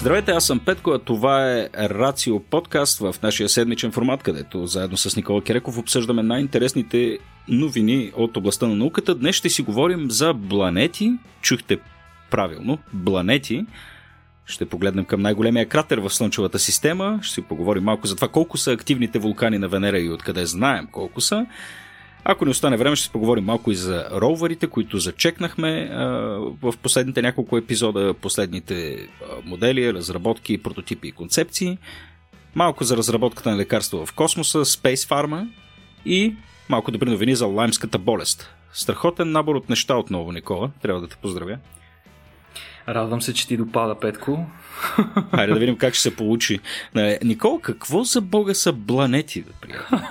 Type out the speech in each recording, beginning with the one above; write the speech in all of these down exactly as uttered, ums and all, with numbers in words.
Здравейте, аз съм Петко, а това е Рацио Подкаст в нашия седмичен формат, където заедно с Никола Кереков обсъждаме най-интересните новини от областта на науката. Днес ще си говорим за планети. Чухте правилно, планети. Ще погледнем към най-големия кратер в Слънчевата система. Ще си поговорим малко за това колко са активните вулкани на Венера и откъде знаем колко са. Ако не остане време, ще си поговорим малко и за роуварите, които зачекнахме а, в последните няколко епизода, последните а, модели, разработки, прототипи и концепции. Малко за разработката на лекарства в космоса, Space Pharma и малко добри новини за лаймската болест. Страхотен набор от неща отново, Никола. Трябва да те поздравя. Радвам се, че ти допада, Петко. Хайде да видим как ще се получи. Никола, какво за бога са планети? Да, приятели?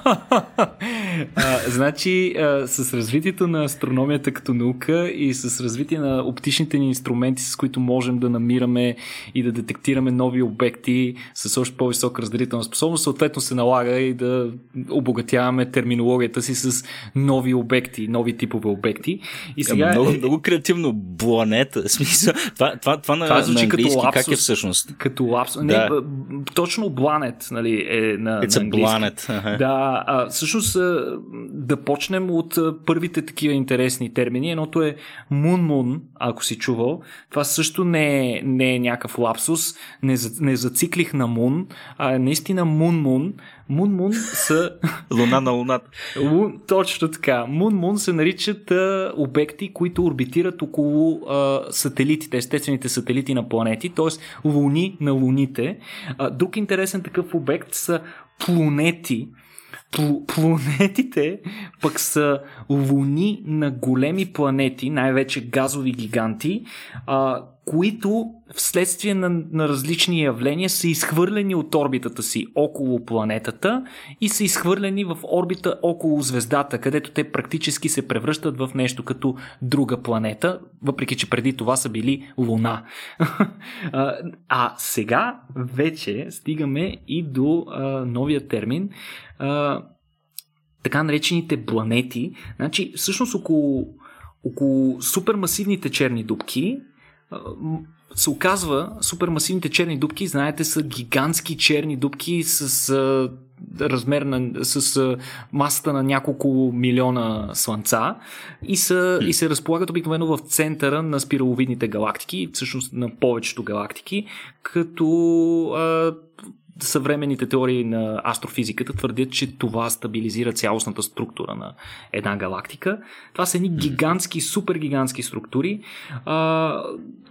а, значи, а, с развитието на астрономията като наука и с развитие на оптичните ни инструменти, с които можем да намираме и да детектираме нови обекти с още по-висока разделителна способност, съответно се налага и да обогатяваме терминологията си с нови обекти, нови типове обекти. И сега... много, много креативно, планета, смисъл. Това, това, това, това на, звучи на английски като лапсус, как е всъщност? Като лапсус. Да. Не, точно планет, нали, е на, на английски. Uh-huh. Да, а, всъщност да почнем от първите такива интересни термини. Едното е мун-мун, ако си чувал. Това също не е, не е някакъв лапсус. Не, не зациклих на мун, а наистина мун-мун. Мун-мун са... Луна на луната. Лун... Точно така. Мун-мун се наричат а, обекти, които орбитират около а, сателитите, естествените сателити на планети, т.е. луни на луните. А, друг интересен такъв обект са плунети. Плу... Плунетите пък са луни на големи планети, най-вече газови гиганти, а, които вследствие на, на различни явления са изхвърлени от орбитата си около планетата и са изхвърлени в орбита около звездата, където те практически се превръщат в нещо като друга планета, въпреки че преди това са били Луна. А сега вече стигаме и до а, новия термин, а, така наречените планети. Значи, всъщност около, около супермасивните черни дупки се оказва, супермасивните черни дупки, знаете, са гигантски черни дупки с а, размер на, с а, масата на няколко милиона слънца и, са, и се разполагат обикновено в центъра на спираловидните галактики, всъщност на повечето галактики, като а, съвременните теории на астрофизиката твърдят, че това стабилизира цялостната структура на една галактика. Това са едни гигантски, супер гигантски структури. А,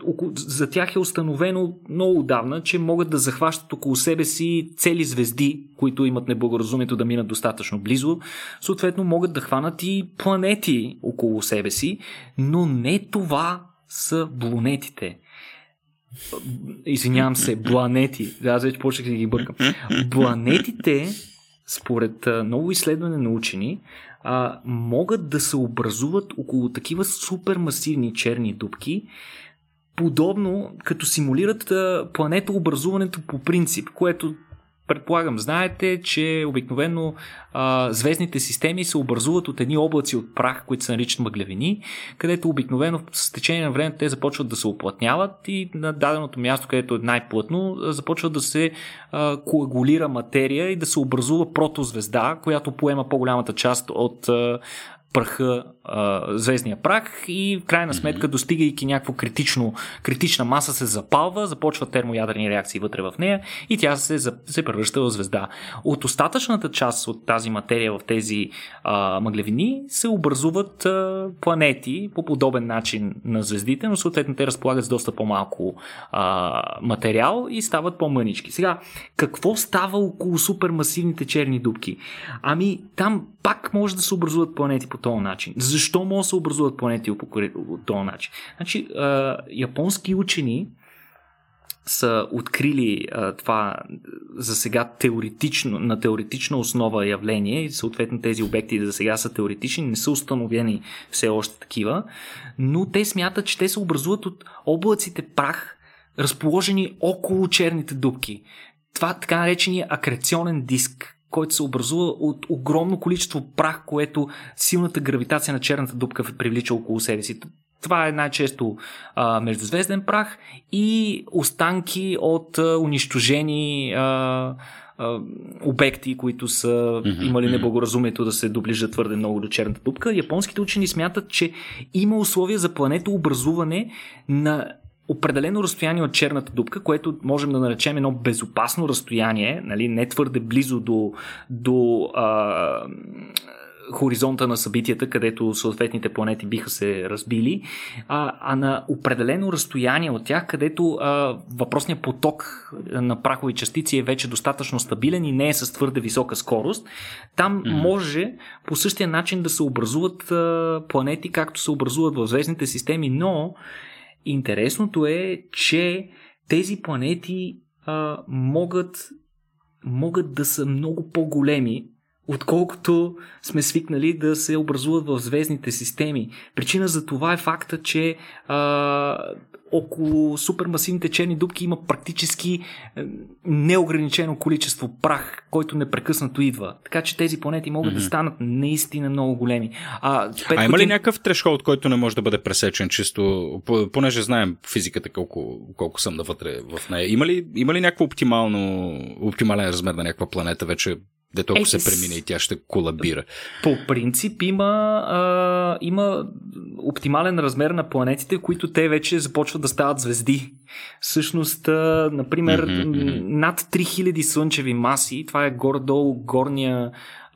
около, за тях е установено много отдавна, че могат да захващат около себе си цели звезди, които имат неблагоразумието да минат достатъчно близо. Съответно могат да хванат и планети около себе си, но не това са планетите. Извинявам се, планети. Аз вече почнах да ги бъркам. Планетите, според ново изследване на учени, а, могат да се образуват около такива супермасивни черни дупки, подобно като симулират а, планетообразуването по принцип, което предполагам, знаете, че обикновено а, звездните системи се образуват от едни облаци от прах, които се наричат мъглевини, където обикновено с течение на времето те започват да се оплътняват и на даденото място, където е най-плътно, започва да се а, коагулира материя и да се образува протозвезда, която поема по-голямата част от а, пръха, звездния прах и в крайна сметка, достигайки някакво критично, критична маса, се запалва, започва термоядрени реакции вътре в нея и тя се, се превръща в звезда. От остатъчната част от тази материя в тези а, мъглевини се образуват а, планети по подобен начин на звездите, но съответно те разполагат с доста по-малко а, материал и стават по-мънички. Сега, какво става около супермасивните черни дупки? Ами, там пак може да се образуват планети по този начин. Защо може да се образуват планети по този начин? Значи, а, японски учени са открили а, това за сега теоретично, на теоретична основа явление и съответно тези обекти за сега са теоретични, не са установени все още такива, но те смятат, че те се образуват от облаците прах, разположени около черните дупки. Това така наречения акреционен диск, който се образува от огромно количество прах, което силната гравитация на черната дупка привлича около себе си. Това е най-често а, междузвезден прах и останки от а, унищожени а, а, обекти, които са mm-hmm. имали неблагоразумието да се доближат твърде много до черната дупка. Японските учени смятат, че има условия за планетообразуване на определено разстояние от черната дупка, което можем да наречем едно безопасно разстояние, нали, не твърде близо до... до а, хоризонта на събитията, където съответните планети биха се разбили, а, а на определено разстояние от тях, където а, въпросният поток на прахови частици е вече достатъчно стабилен и не е с твърде висока скорост. Там mm-hmm. може по същия начин да се образуват а, планети, както се образуват в звездните системи, но интересното е, че тези планети а, могат, могат да са много по-големи, отколкото сме свикнали да се образуват в звездните системи. Причина за това е факта, че а, около супермасивните черни дупки има практически неограничено количество прах, който непрекъснато идва. Така че тези планети могат mm-hmm. да станат наистина много големи. А, а има ли ти... някакъв трешхолд, който не може да бъде пресечен чисто, понеже знаем физиката колко, колко съм навътре в нея. Има ли, има ли някакво оптимално, оптимален размер на някаква планета вече, де толкова е, се премине и тя ще колабира? По принцип има, а, има оптимален размер на планетите, които те вече започват да стават звезди. Всъщност, а, например, mm-hmm. над три хиляди слънчеви маси, това е горе-долу горния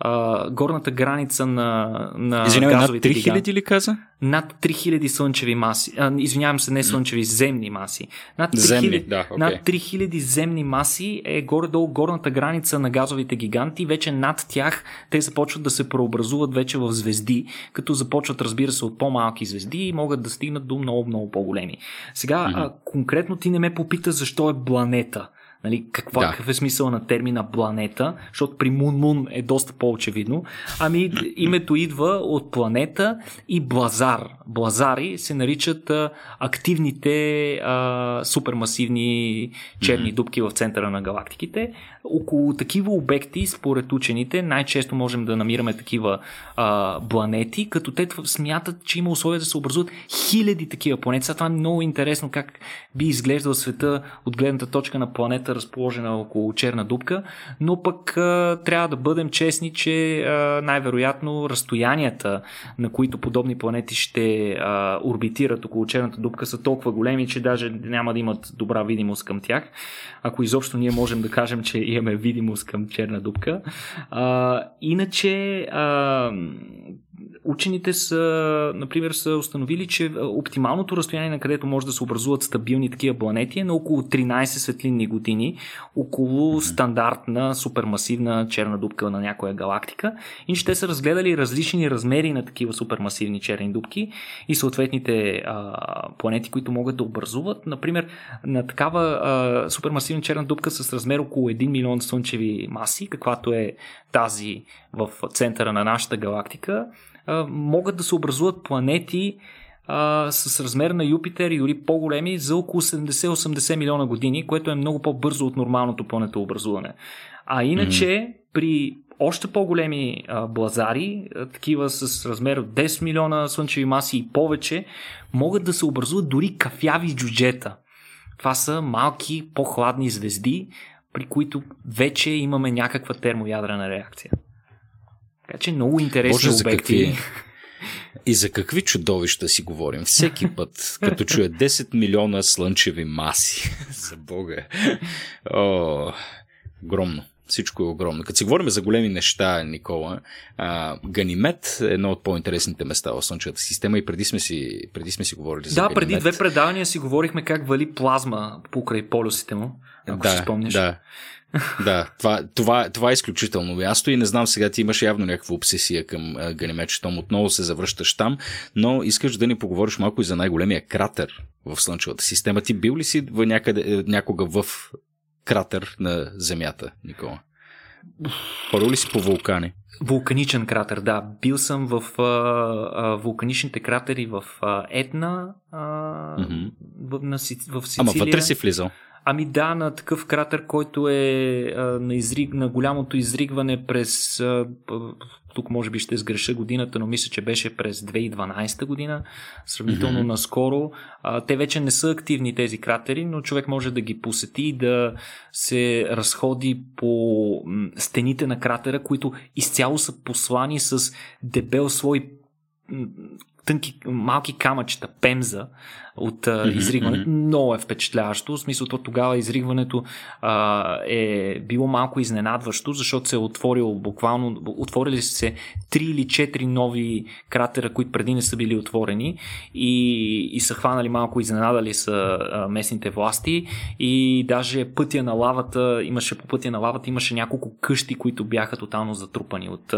Uh, горната граница на, на Извинявай, газовите гиганти. Извинявай, над три хиляди ли каза? Над три хиляди слънчеви маси. Uh, извинявам се, не слънчеви, земни маси. Над три хиляди, земни, да, okay. над три хиляди земни маси е горе-долу горната граница на газовите гиганти. Вече над тях те започват да се преобразуват вече в звезди, като започват, разбира се, от по-малки звезди и могат да стигнат до много-много по-големи. Сега, mm-hmm. а, конкретно ти не ме попита защо е планета. Нали, каква, да. Какъв е смисъл на термина планета, защото при Мун-Мун е доста по-очевидно. Ами името идва от планета и блазар. Блазари се наричат а, активните а, супермасивни черни дупки в центъра на галактиките. Около такива обекти, според учените, най-често можем да намираме такива а, планети, като те смятат, че има условия да се образуват хиляди такива планети. Сега това е много интересно как би изглеждал света от гледната точка на планета, разположена около черна дупка, но пък а, трябва да бъдем честни, че а, най-вероятно разстоянията, на които подобни планети ще а, орбитират около черната дупка, са толкова големи, че даже няма да имат добра видимост към тях. Ако изобщо ние можем да кажем, че имаме видимост към черна дупка. А, иначе а, учените са, например, са установили, че оптималното разстояние, на където може да се образуват стабилни такива планети, е на около тринайсет светлинни години, около стандартна супермасивна черна дупка на някоя галактика. И ще са разгледали различни размери на такива супермасивни черни дупки и съответните а, планети, които могат да образуват. Например, на такава а, супермасивна черна дупка с размер около един милион слънчеви маси, каквато е тази в центъра на нашата галактика, могат да се образуват планети а, с размер на Юпитер и дори по-големи за около седемдесет до осемдесет милиона години, което е много по-бързо от нормалното планетообразуване. А иначе mm-hmm. при още по-големи а, блазари, а, такива с размер от десет милиона слънчеви маси и повече, могат да се образуват дори кафяви джуджета. Това са малки, по-хладни звезди, при които вече имаме някаква термоядрена реакция. Така че много интересни Боже, обекти. Какви... И за какви чудовища си говорим всеки път, като чуя десет милиона слънчеви маси. За Бога. О, огромно. Всичко е огромно. Като си говорим за големи неща, Никола, а, Ганимед е едно от по-интересните места в Слънчевата система и преди сме си, преди сме си говорили да, за Ганимед. Да, преди две предавания си говорихме как вали плазма покрай полюсите му, ако да, си спомняш. Да. Да, това, това, това е изключително място и не знам, сега ти имаш явно някаква обсесия към Ганимед, че там отново се завръщаш там, но искаш да ни поговориш малко и за най-големия кратер в Слънчевата система. Ти бил ли си някъде, някога в кратер на Земята, Никола? Парил ли си по вулкани? Вулканичен кратер, да. Бил съм в а, а, вулканичните кратери в а, Етна, а, mm-hmm. в, на, в Сицилия. Ама вътре си влизал? Ами да, на такъв кратер, който е а, на, изриг, на голямото изригване през а, тук може би ще сгреша годината, но мисля, че беше през две хиляди и дванадесета година, сравнително mm-hmm. наскоро. А, те вече не са активни тези кратери, но човек може да ги посети и да се разходи по стените на кратера, които изцяло са послани с дебел слой тънки, малки камъчета, пемза от mm-hmm, изригването. Mm-hmm. Много е впечатляващо. В смисъл, то тогава изригването а, е било малко изненадващо, защото се е отворил буквално, отворили се три или четири нови кратера, които преди не са били отворени и, и са хванали малко, изненадали са а, местните власти и даже пътя на лавата, имаше по пътя на лавата, имаше няколко къщи, които бяха тотално затрупани от,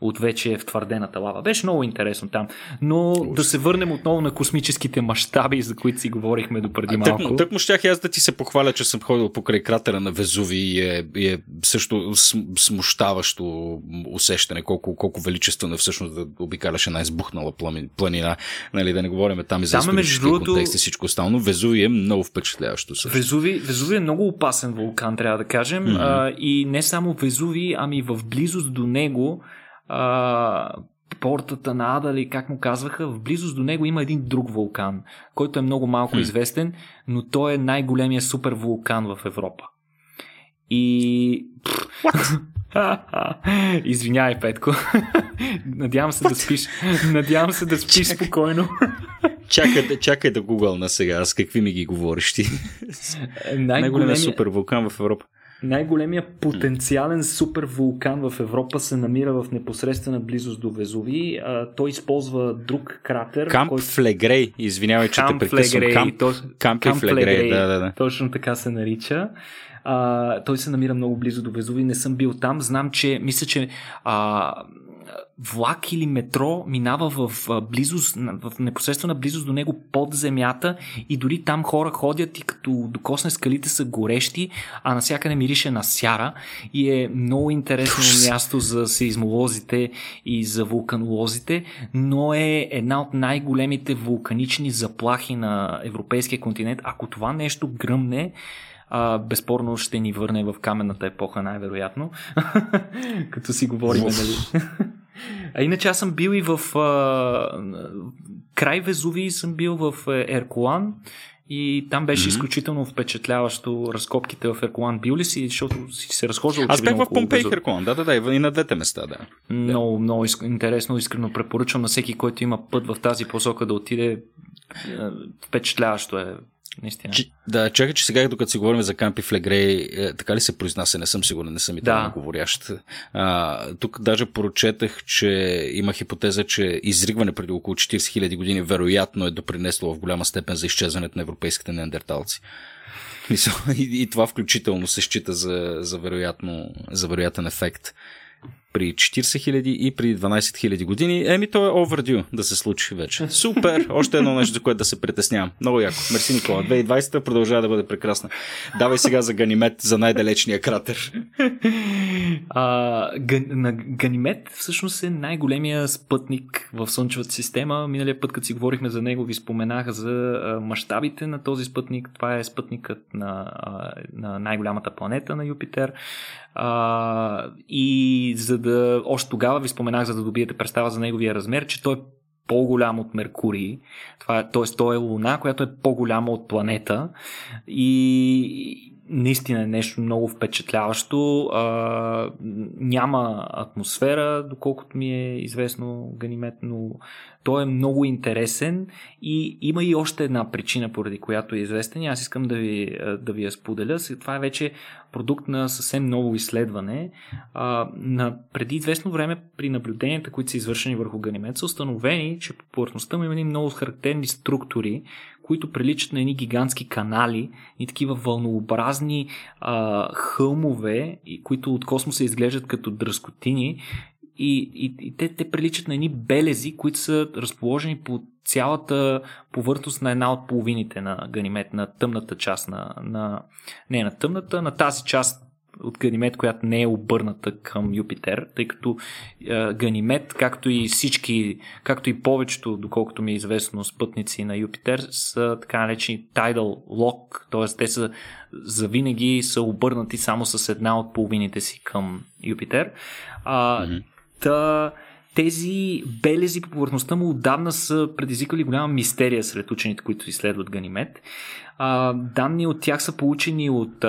от вече втвърдената лава. Беше много интересно там. Но Ужас. Да се върнем отново на космическите мащаби, за които си говорихме допреди малко. Тъкмо, тъкмо щях и аз да ти се похваля, че съм ходил покрай кратера на Везуви и е, е също смущаващо усещане, колко, колко величествено всъщност да обикаляш една избухнала планина. Нали, да не говорим там и за исторически контекст и всичко останало. Везуви е много впечатляващо. Везуви, Везуви е много опасен вулкан, трябва да кажем. Mm-hmm. А, и не само Везуви, ами в близост до него а... портата на Ада, или как му казваха, в близост до него има един друг вулкан, който е много малко hmm. известен, но той е най-големия супер вулкан в Европа. И... Извинявай, Петко. Надявам се What? да спиш. Надявам се да спиш Чак... спокойно. Чакай, чакай да гугълна сега. Аз какви ми ги говориш ти? Най-големия... най-големия супер вулкан в Европа. Най-големия потенциален супер вулкан в Европа се намира в непосредствена близост до Везуви. Той използва друг кратер. Камп кой... Флегрей, извинявай, че Камп те прекъсвам. Камп... Точ... Кампи Флегрей, Флегрей. Да, да, да. Точно така се нарича. А, той се намира много близо до Везуви. Не съм бил там. Знам, че мисля, че а, влак или метро минава в, близост, в непосредствена близост до него под земята и дори там хора ходят и като докосне скалите са горещи, а насякъде мирише на сяра и е много интересно място за сеизмолозите и за вулканолозите, но е една от най-големите вулканични заплахи на европейския континент. Ако това нещо гръмне, А, безспорно ще ни върне в каменната епоха, най-вероятно, като си говорим. Нали? А иначе аз съм бил и в а, край Везуви, съм бил в Ерколан и там беше mm-hmm. изключително впечатляващо разкопките в Ерколан. Бил ли си, защото си се разхождал? Аз бях в Помпей и Ерколан, да, да, да, и на двете места, да. Много, много интересно, искрено препоръчвам на всеки, който има път в тази посока да отиде. Впечатляващо е. Наистина. Ч, да, чакай, че сега, докато си говорим за Кампи Флегрей, е, така ли се произнася? Не съм сигурен, не съм и там да. говорящ. А, тук даже прочетах, че има хипотеза, че изригване преди около четиридесет хиляди години вероятно е допринесло в голяма степен за изчезването на европейските неандерталци. И, и това включително се счита за, за, вероятно, за вероятен ефект. При четиридесет хиляди и при дванадесет хиляди години. Еми, то е overdue да се случи вече. Супер! Още едно нещо, за което да се притеснявам. Много яко. Мерси, Никола. две хиляди и двадесета продължава да бъде прекрасна. Давай сега за Ганимед, за най-далечния кратер. А, Г... на Ганимед всъщност е най-големия спътник в Слънчевата система. Миналия път, като си говорихме за него, ви споменах за мащабите на този спътник. Това е спътникът на, на най-голямата планета на Юпитер. А, и за да, още тогава ви споменах, за да добиете представа за неговия размер, че той е по-голям от Меркурий, т.е. той е Луна, която е по-голяма от планета и наистина е нещо много впечатляващо. А, няма атмосфера, доколкото ми е известно Ганимед, но той е много интересен и има и още една причина, поради която е известен. Аз искам да ви, да ви я споделя. Това е вече продукт на съвсем ново изследване. А, на преди известно време при наблюденията, които са извършени върху Ганимед, са установени, че по повърхността му има едни много характерни структури, които приличат на едни гигантски канали и такива вълнообразни а, хълмове, които от космоса изглеждат като дръскотини. И, и, и те, те приличат на едни белези, които са разположени по цялата повърхност на една от половините на Ганимед, на тъмната част на, на... Не, на тъмната, на тази част от Ганимед, която не е обърната към Юпитер, тъй като е, Ганимед, както и всички, както и повечето, доколкото ми е известно, спътници на Юпитер, са така наречени tidal lock, т.е. те са завинаги са обърнати само с една от половините си към Юпитер. А, mm-hmm. Та, тези белези по повърхността му отдавна са предизвикали голяма мистерия сред учените, които изследват Ганимед. А, данни от тях са получени от а,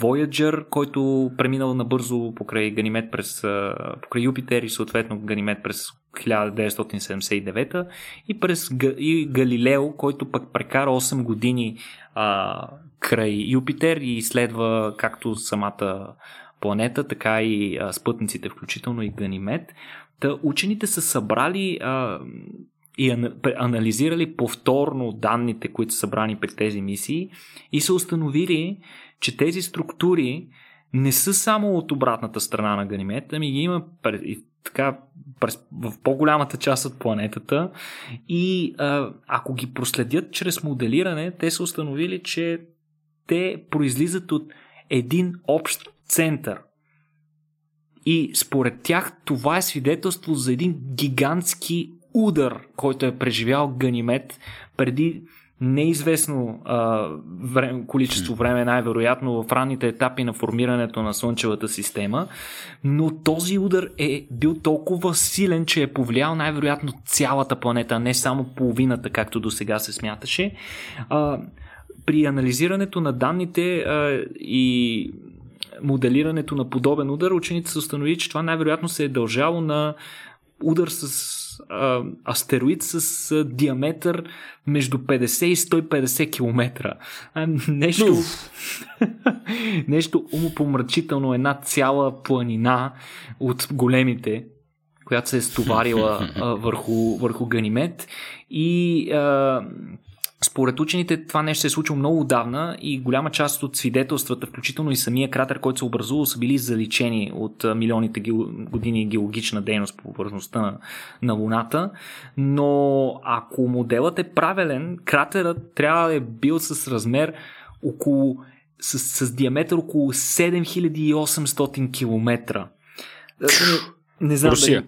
Voyager, който преминал набързо покрай Ганимед през а, покрай Юпитер и съответно Ганимед през хиляда деветстотин седемдесет и девета и през и Галилео, който пък прекара осем години а, край Юпитер и изследва както самата планета, така и а, спътниците, включително и Ганимед. Та учените са събрали а, и анализирали повторно данните, които са събрани при тези мисии и са установили, че тези структури не са само от обратната страна на Ганимед, ами ги има и така в по-голямата част от планетата и а, ако ги проследят чрез моделиране, те са установили, че те произлизат от един общ център. И според тях това е свидетелство за един гигантски удар, който е преживял Ганимед преди неизвестно а, време, количество време, най-вероятно в ранните етапи на формирането на Слънчевата система, но този удар е бил толкова силен, че е повлиял най-вероятно цялата планета, а не само половината, както до сега се смяташе. А, при анализирането на данните а, и моделирането на подобен удар, учените са установили, че това най-вероятно се е дължало на удар с а, астероид с а, диаметър между петдесет и сто и петдесет километра. А, нещо нещо умопомрачително, една цяла планина от големите, която се е стоварила а, върху, върху Ганимед и а, според учените това нещо се е случило много отдавна и голяма част от свидетелствата, включително и самия кратер, който се образувал, са били заличени от милионите години геологична дейност по повърхността на, на Луната. Но ако моделът е правилен, кратерът трябва да е бил с размер около, с, с диаметър около седем хиляди и осемстотин километра. Не знам, Русия.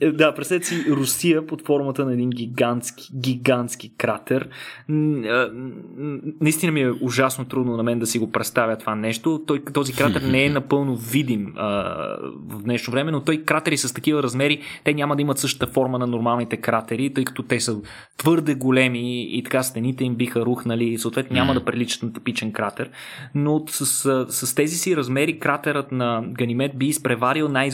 Да, да, представете си Русия под формата на един гигантски, гигантски кратер. Наистина ми е ужасно трудно на мен да си го представя това нещо. Той, този кратер не е напълно видим а, в днешно време, но той кратери с такива размери, те няма да имат същата форма на нормалните кратери, тъй като те са твърде големи и така стените им биха рухнали и съответно няма да приличат на типичен кратер. Но с, с, с тези си размери кратерът на Ганимед би изпреварил най-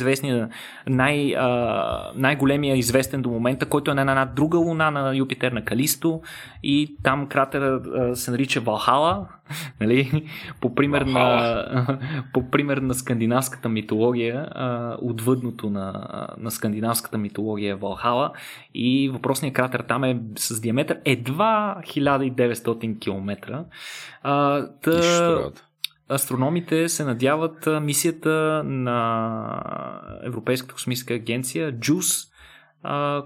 Най, а, най-големия известен до момента, който е на една друга луна на Юпитер, на Калисто, и там кратера а, се нарича Валхала, нали? По пример Валхала. на по пример на скандинавската митология, а, отвъдното на, на скандинавската митология е Валхала и въпросният кратер там е с диаметър едва хиляда и деветстотин километра. А, та... Астрономите се надяват мисията на Европейската космическа агенция джус,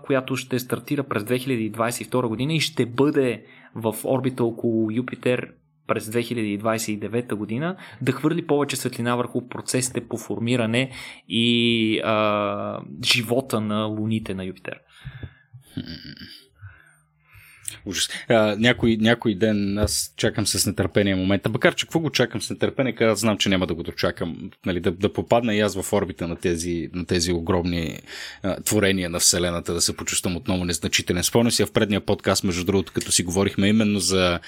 която ще стартира през две хиляди двадесет и втора година и ще бъде в орбита около Юпитер през две хиляди двадесет и девета година, да хвърли повече светлина върху процесите по формиране и а, живота на луните на Юпитер. Ужас. А, някой, някой ден аз чакам с нетърпение момента, макар че какво го чакам с нетърпение, къде аз знам, че няма да го дочакам, нали, да, да попадна и аз в орбита на тези, на тези огромни а, творения на Вселената, да се почувствам отново незначителен. Спомням си в предния подкаст, между другото, като си говорихме именно за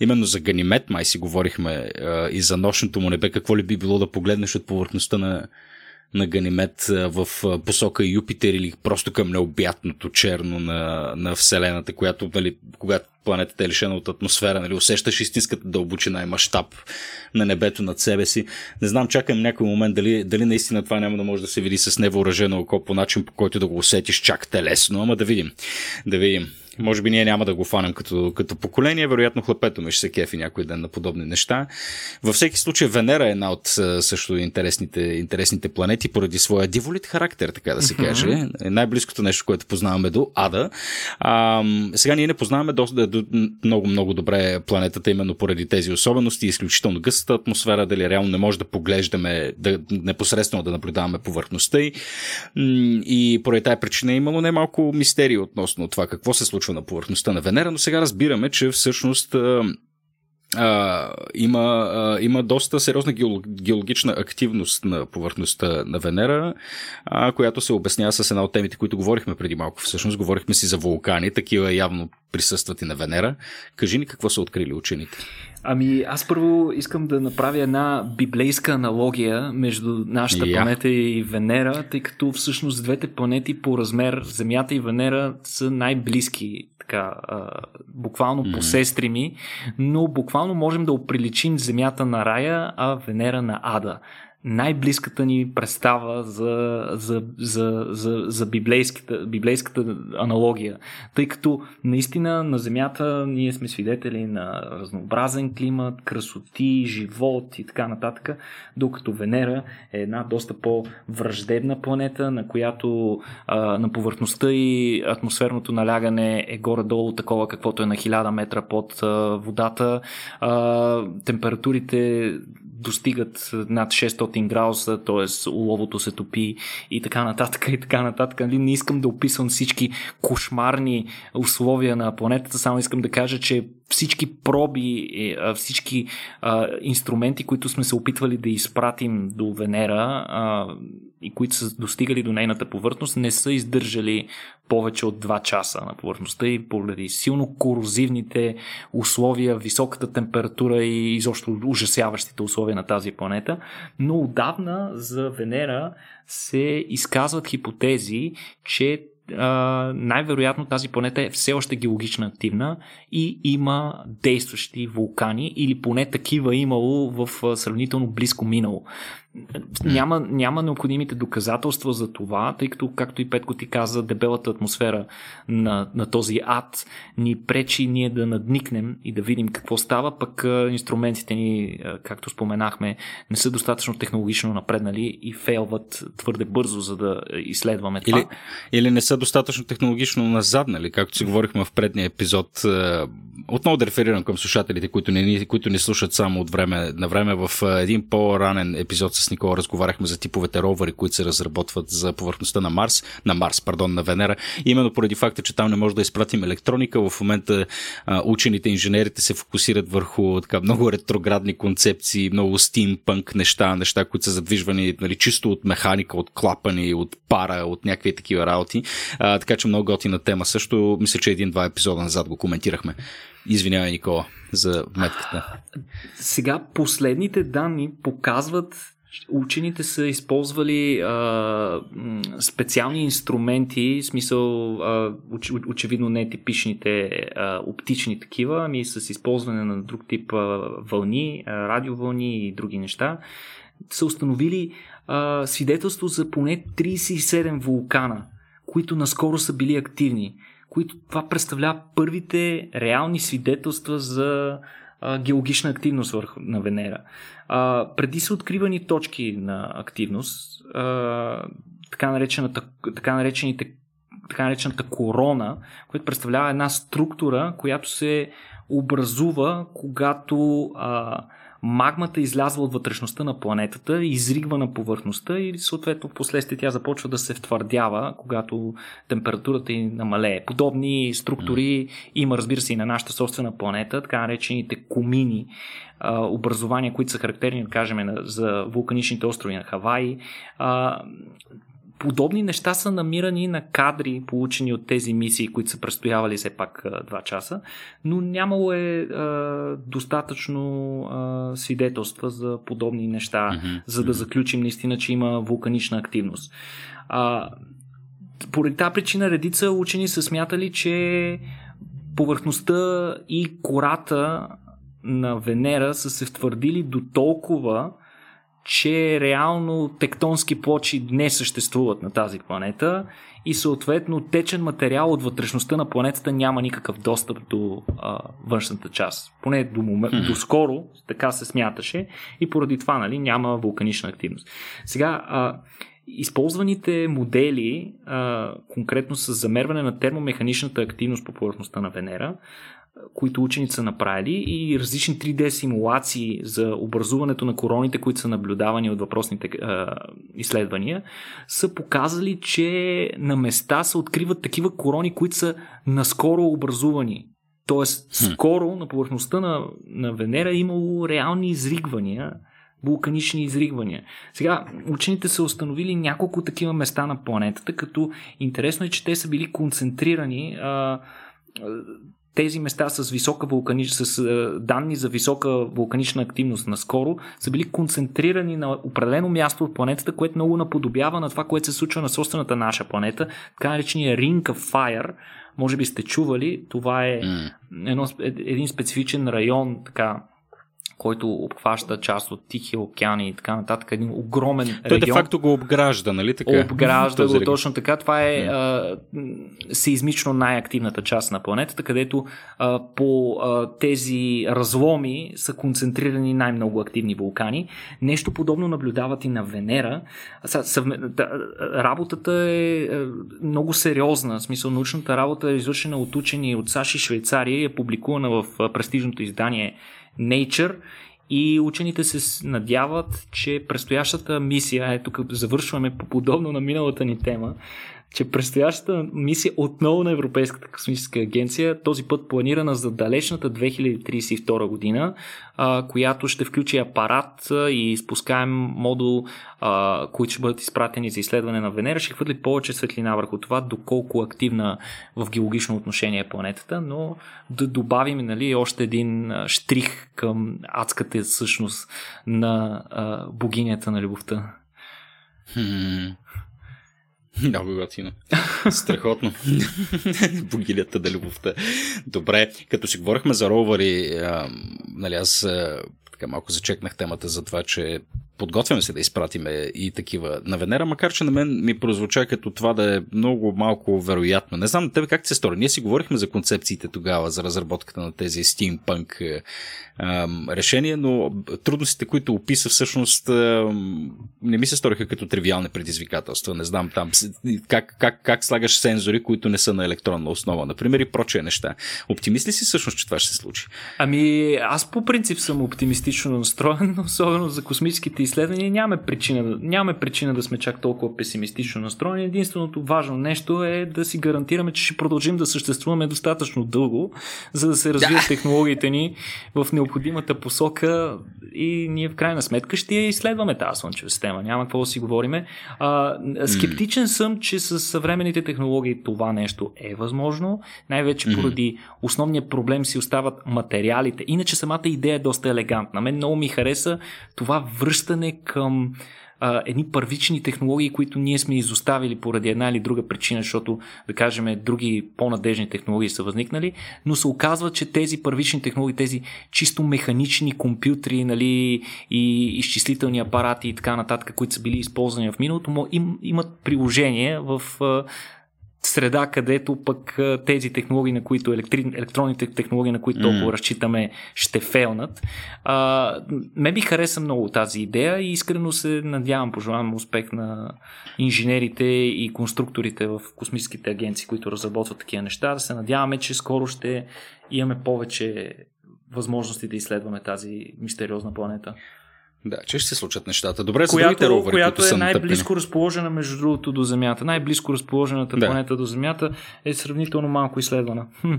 именно за Ганимед, май си говорихме а, и за нощното му небе, какво ли би било да погледнеш от повърхността на на Ганимед в посока Юпитер или просто към необятното черно на, на Вселената, която, нали, когато планетата е лишена от атмосфера, нали, усещаш истинската дълбочина и мащаб на небето над себе си. Не знам, чакам някой момент дали, дали наистина това няма да може да се види с невъоръжено око по начин, по който да го усетиш чак телесно, ама да видим. Да видим. Може би ние няма да го фанем като, като поколение, вероятно хлапето ми ще се кефи някой ден на подобни неща. Във всеки случай Венера е една от също интересните, интересните планети поради своя диволит характер, така да се каже. Mm-hmm. Най-близкото нещо, което познаваме до Ада. А, сега ние не познаваме доста много-много добре планетата именно поради тези особености, изключително гъстата атмосфера, дали реално не може да поглеждаме, да, непосредствено да наблюдаваме повърхността й. И поради тая причина е имало немалко мистерии относно това какво се случва на повърхността на Венера, но сега разбираме, че всъщност а, има, а, има доста сериозна геологична активност на повърхността на Венера, а, която се обяснява с една от темите, които говорихме преди малко. Всъщност говорихме си за вулкани, такива явно присъстват и на Венера. Кажи ни какво са открили учените. Ами аз първо искам да направя една библейска аналогия между нашата yeah. планета и Венера, тъй като всъщност двете планети по размер, Земята и Венера, са най-близки, така, а, буквално mm. посестрими, но буквално можем да оприличим Земята на рая, а Венера на ада. Най-близката ни представа за, за, за, за, за библейската, библейската аналогия. Тъй като наистина на Земята ние сме свидетели на разнообразен климат, красоти, живот и така нататък, докато Венера е една доста по-враждебна планета, на която а, на повърхността и атмосферното налягане е горе-долу такова, каквото е на хиляда метра под а, водата. А, температурите достигат над шестстотин градуса, т.е. уловото се топи и така нататък и така нататък. Не искам да описвам всички кошмарни условия на планетата, само искам да кажа, че всички проби, всички а, инструменти, които сме се опитвали да изпратим до Венера а, и които са достигали до нейната повърхност, не са издържали повече от два часа на повърхността и поради силно корозивните условия, високата температура и изобщо ужасяващите условия на тази планета. Но отдавна за Венера се изказват хипотези, че Uh, най-вероятно тази планета е все още геологично активна и има действащи вулкани, или поне такива имало в сравнително близко минало. Няма, няма необходимите доказателства за това, тъй като, както и Петко ти каза, дебелата атмосфера на, на този ад ни пречи ние да надникнем и да видим какво става, пък инструментите ни, както споменахме, не са достатъчно технологично напреднали и фейлват твърде бързо, за да изследваме това. Или, или не са достатъчно технологично назаднали, както си говорихме в предния епизод. Отново да реферирам към слушателите, които не, които не слушат само от време на време. В един по-ранен епизод с Никола разговаряхме за типовете ровари, които се разработват за повърхността на Марс, на Марс, пардон, на Венера. Именно поради факта, че там не може да изпратим електроника, в момента а, учените, инженерите се фокусират върху така много ретроградни концепции, много стимпанк неща, неща, които са задвижвани, нали, чисто от механика, от клапани, от пара, от някакви такива работи. А, така че много готина тема също. Мисля, че един-два епизода назад го коментирахме. Извинявай, Никола, за метката. Сега последните данни показват, учените са използвали а, специални инструменти, в смисъл а, оч, очевидно не типичните а, оптични такива, ами с използване на друг тип а, вълни, а, радиовълни и други неща, са установили а, свидетелство за поне трийсет и седем вулкана, които наскоро са били активни, които това представлява първите реални свидетелства за а, геологична активност върху на Венера. А, преди са откривани точки на активност, а, така наречената, така наречените, така наречената корона, която представлява една структура, която се образува, когато а, магмата излязва от вътрешността на планетата, изригва на повърхността и съответно в последствие тя започва да се втвърдява, когато температурата ѝ намалее. Подобни структури има, разбира се, и на нашата собствена планета, така наречените комини, образования, които са характерни, да кажем, за вулканичните острови на Хавай. Подобни неща са намирани на кадри, получени от тези мисии, които са престоявали все пак два часа, но нямало е, е достатъчно е, свидетелства за подобни неща, mm-hmm. за да заключим наистина, че има вулканична активност. А, поради тази причина редица учени са смятали, че повърхността и кората на Венера са се втвърдили до толкова, че реално тектонски плочи не съществуват на тази планета и съответно течен материал от вътрешността на планетата няма никакъв достъп до а, външната част. Поне до момент, mm-hmm. доскоро така се смяташе и поради това, нали, няма вулканична активност. Сега, а, използваните модели, а, конкретно с замерване на термомеханичната активност по повърхността на Венера, които учените са направили, и различни три Д симулации за образуването на короните, които са наблюдавани от въпросните е, изследвания, са показали, че на места се откриват такива корони, които са наскоро образувани. Тоест, скоро на повърхността на, на Венера е имало реални изригвания, вулканични изригвания. Сега, учените са установили няколко такива места на планетата, като интересно е, че те са били концентрирани а, тези места с висока вулканич... с а, данни за висока вулканична активност наскоро, са били концентрирани на определено място от планетата, което много наподобява на това, което се случва на собствената наша планета, така наречения Ring of Fire. Може би сте чували, това е едно, един специфичен район, така, който обхваща част от Тихия океан и така нататък. Един огромен регион. Той де факто го обгражда, нали така? Обгражда го, точно така. Това е а, сеизмично най-активната част на планетата, където а, по а, тези разломи са концентрирани най-много активни вулкани. Нещо подобно наблюдават и на Венера. Съвме... Работата е много сериозна. В смисъл, научната работа е извършена от учени от САЩ и Швейцария и е публикувана в престижното издание Nature и учените се надяват, че предстоящата мисия, е, тук завършваме подобно на миналата ни тема, че предстоящата мисия отново на Европейската космическа агенция, този път планирана за далечната две хиляди тридесет и втора година, а, която ще включи апарат и изпускаем модул, а, които ще бъдат изпратени за изследване на Венера, ще хвърли повече светлина върху това, доколко активна в геологично отношение е планетата, но да добавим, нали, още един штрих към адската същност на а, богинята на любовта. Хм... Много готино. Страхотно. Богинята на любовта. Добре, като си говорихме за ровари, а, нали, аз а, така малко зачекнах темата за това, че подготвяме се да изпратиме и такива на Венера, макар че на мен ми прозвуча като това да е много малко вероятно. Не знам на тебе как ти се стори. Ние си говорихме за концепциите тогава, за разработката на тези стимпанк решения, но трудностите, които описа, всъщност не ми се сториха като тривиални предизвикателства. Не знам там как, как, как слагаш сензори, които не са на електронна основа, например, и прочие неща. Оптимист ли си всъщност, че това ще се случи? Ами аз по принцип съм оптимистично настроен, особено за космическите изследвания нямаме причина, нямаме причина да сме чак толкова песимистично настроени. Единственото важно нещо е да си гарантираме, че ще продължим да съществуваме достатъчно дълго, за да се развият да. технологиите ни в необходимата посока и ние в крайна сметка ще я изследваме тази слънчева система. Няма какво да си говориме. А, скептичен съм, че с съвременните технологии това нещо е възможно. Най-вече поради основния проблем си остават материалите. Иначе самата идея е доста елегантна. Мен много ми хареса това връщане към а, едни първични технологии, които ние сме изоставили поради една или друга причина, защото, да кажем, други по-надежни технологии са възникнали, но се оказва, че тези първични технологии, тези чисто механични компютри, нали, и изчислителни апарати и така нататък, които са били използвани в миналото, им, имат приложение в а, среда, където пък тези технологии, на които електри... електронните технологии, на които толкова mm. разчитаме, ще фейлнат. А, ме би хареса много тази идея и искрено се надявам, пожелавам успех на инженерите и конструкторите в космическите агенции, които разработват такива неща. Да се надяваме, че скоро ще имаме повече възможности да изследваме тази мистериозна планета. Да, че ще се случат нещата. Добре, за другите ровери, която е най-близко тъпени. разположена, между другото, до Земята. Най-близко разположената да. планета до Земята е сравнително малко изследвана. Хм.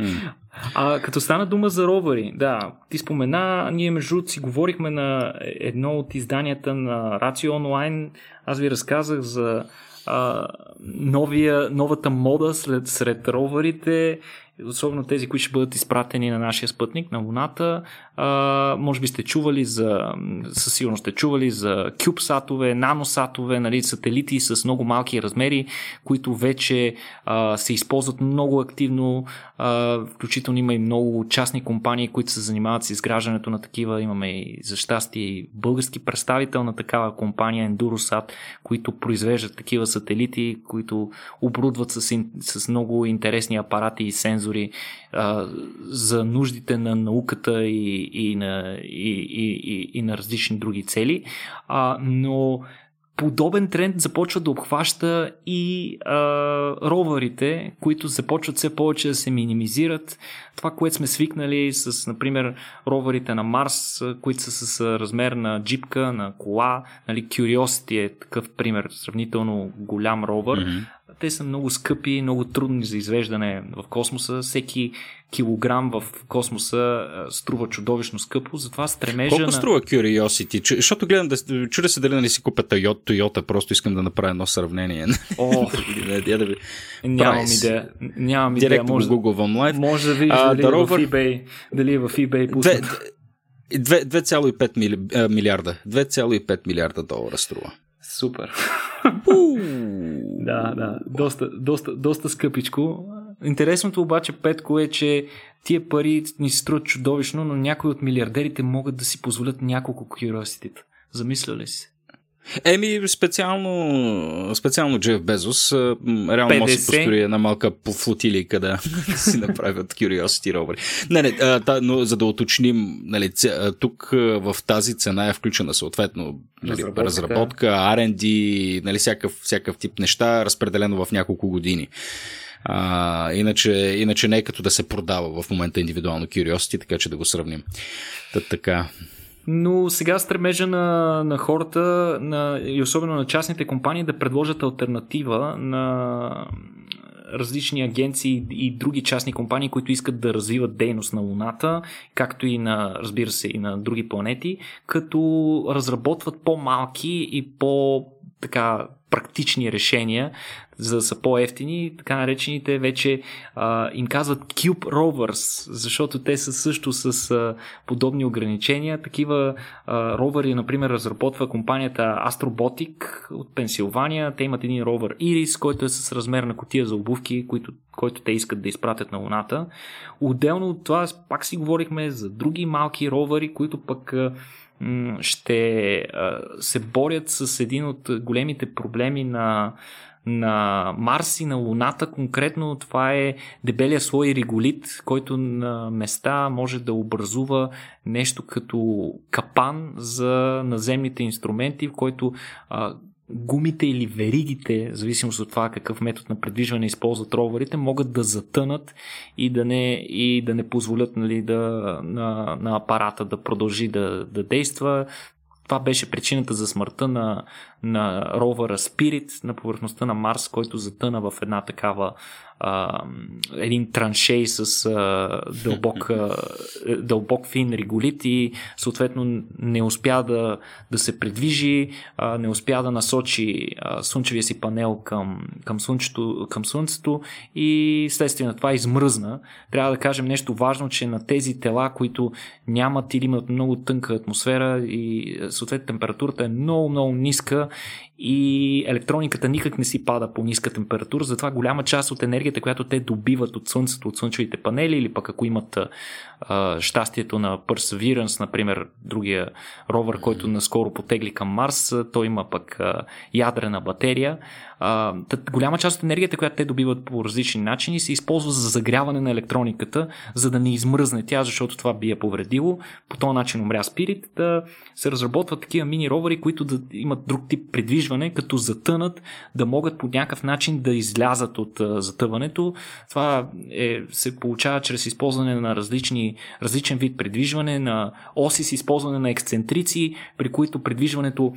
Mm. А като стана дума за ровери, да, ти спомена, ние между другото си говорихме на едно от изданията на Рацио онлайн. Аз ви разказах за а, новия, новата мода след, сред роверите, особено тези, които ще бъдат изпратени на нашия спътник, на Луната. А, може би сте чували за, със сигурност сте чували за кюбсатове, наносатове, нали, сателити с много малки размери, които вече а, се използват много активно. А, включително има и много частни компании, които се занимават с изграждането на такива. Имаме и за щастие български представител на такава компания Endurosat, които произвеждат такива сателити, които оборудват с, с много интересни апарати и сензори за нуждите на науката и, и, на, и, и, и на различни други цели, а, но подобен тренд започва да обхваща и а, роварите, които започват все повече да се минимизират. Това, което сме свикнали с, например, роварите на Марс, които са с размер на джипка, на кола, нали, Curiosity е такъв пример, сравнително голям ровър. Mm-hmm. Те са много скъпи, много трудни за извеждане в космоса. Всеки килограм в космоса струва чудовищно скъпо, затова стремежа... Колко на... струва Curiosity? Защото гледам, да, чудя се дали да не си купя Toyota, Toyota, просто искам да направя едно сравнение. О, нямам идея. Нямам идея. Директно може... Google Online. Може да видиш а, дали, Ровър... е в eBay, дали е в eBay пуснат. две цяло и пет милиарда. две цяло и пет милиарда долара струва. Супер. Да, да. Доста, доста, доста скъпичко. Интересното обаче, Петко, е, че тия пари ни се струват чудовищно, но някои от милиардерите могат да си позволят няколко Curiosity-та. Замисля ли си? Еми, специално, специално Джеф Безос реално може да си построи една малка флотилия, къде си направят Curiosity Rover. Не, не, а, та, но за да уточним, нали, тук в тази цена е включена съответно нали, разработка. разработка, Ар енд Ди, нали, всякакъв, всякакъв тип неща, разпределено в няколко години. А, иначе, иначе не е като да се продава в момента индивидуално Curiosity, така че да го сравним. Та, така... Но сега стремежа на, на хората на, и особено на частните компании да предложат алтернатива на различни агенции и други частни компании, които искат да развиват дейност на Луната, както и на, разбира се, и на други планети, като разработват по-малки и по- така практични решения, за да са по-ефтини, така наречените вече а, им казват Cube Rovers, защото те са също с а, подобни ограничения. Такива а, ровъри, например, разработва компанията Astrobotic от Пенсилвания. Те имат един ровър Iris, който е с размер на кутия за обувки, който, който те искат да изпратят на Луната. Отделно от това пак си говорихме за други малки ровъри, които пък а, ще се борят с един от големите проблеми на, на Марс и на Луната. Конкретно това е дебелия слой реголит, който на места може да образува нещо като капан за наземните инструменти, в който а, гумите или веригите, в зависимост от това какъв метод на придвижване използват роверите, могат да затънат и да не, и да не позволят нали, да, на, на апарата да продължи да, да действа. Това беше причината за смъртта на, на ровъра Spirit на повърхността на Марс, който затъна в една такава а, един траншей с а, дълбок, а, дълбок фин реголит и съответно не успя да, да се придвижи, а, не успя да насочи а, слънчевия си панел към, към, слънчето, към слънцето и следствие на това измръзна. Трябва да кажем нещо важно, че на тези тела, които нямат или имат много тънка атмосфера и съответно температурата е много, много ниска и електрониката никак не си пада по ниска температура, затова голяма част от енергията, която те добиват от слънцето, от слънчевите панели или пък ако имат а, щастието на Perseverance, например, другия ровър, който наскоро потегли към Марс, той има пък а, ядрена батерия. А, тът, голяма част от енергията, която те добиват по различни начини, се използва за загряване на електрониката, за да не измръзне тя, защото това би я повредило. По този начин умря Spirit. Да се разработват такива мини ровъри, които да имат друг тип придвижване, като затънат, да могат по някакъв начин да излязат от а, затъването. Това е, се получава чрез използване на различни, различен вид придвижване, на оси с използване на ексцентрици, при които придвижването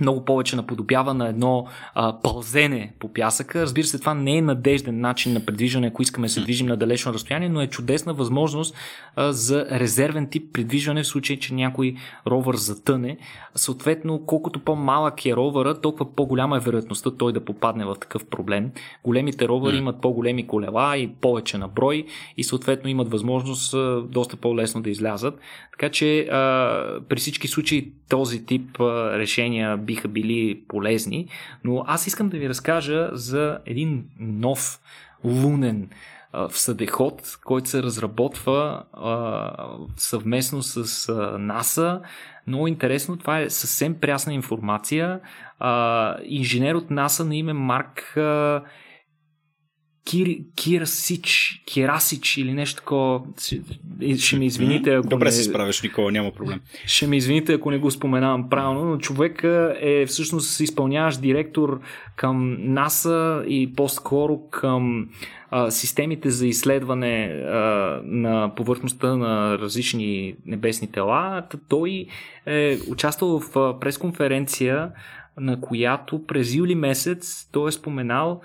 много повече наподобява на едно а, пълзене по пясъка. Разбира се, това не е надежден начин на придвижване, ако искаме да се движим на далечно разстояние, но е чудесна възможност а, за резервен тип придвижване в случай, че някой ровър затъне. Съответно, колкото по-малък е ровъра, толкова по-голяма е вероятността той да попадне в такъв проблем. Големите ровъри имат по-големи колела и повече на брой и съответно имат възможност а, доста по-лесно да излязат. Така че а, при всички случаи този тип а, решения биха били полезни, но аз искам да ви разкажа за един нов лунен а, всъдеход, който се разработва а, съвместно с а, НАСА. Много интересно, това е съвсем прясна информация. А, инженер от НАСА на име Марк а, Кир, Кирасич, Кирасич или нещо такова. Ще ми извините, ако Добре не... се справиш, Никола, няма проблем. Ще ми извините, ако не го споменавам правилно, но човек е всъщност изпълняващ директор към НАСА и по-скоро към а, системите за изследване а, на повърхността на различни небесни тела. Той е участвал в пресконференция, на която през юли месец той е споменал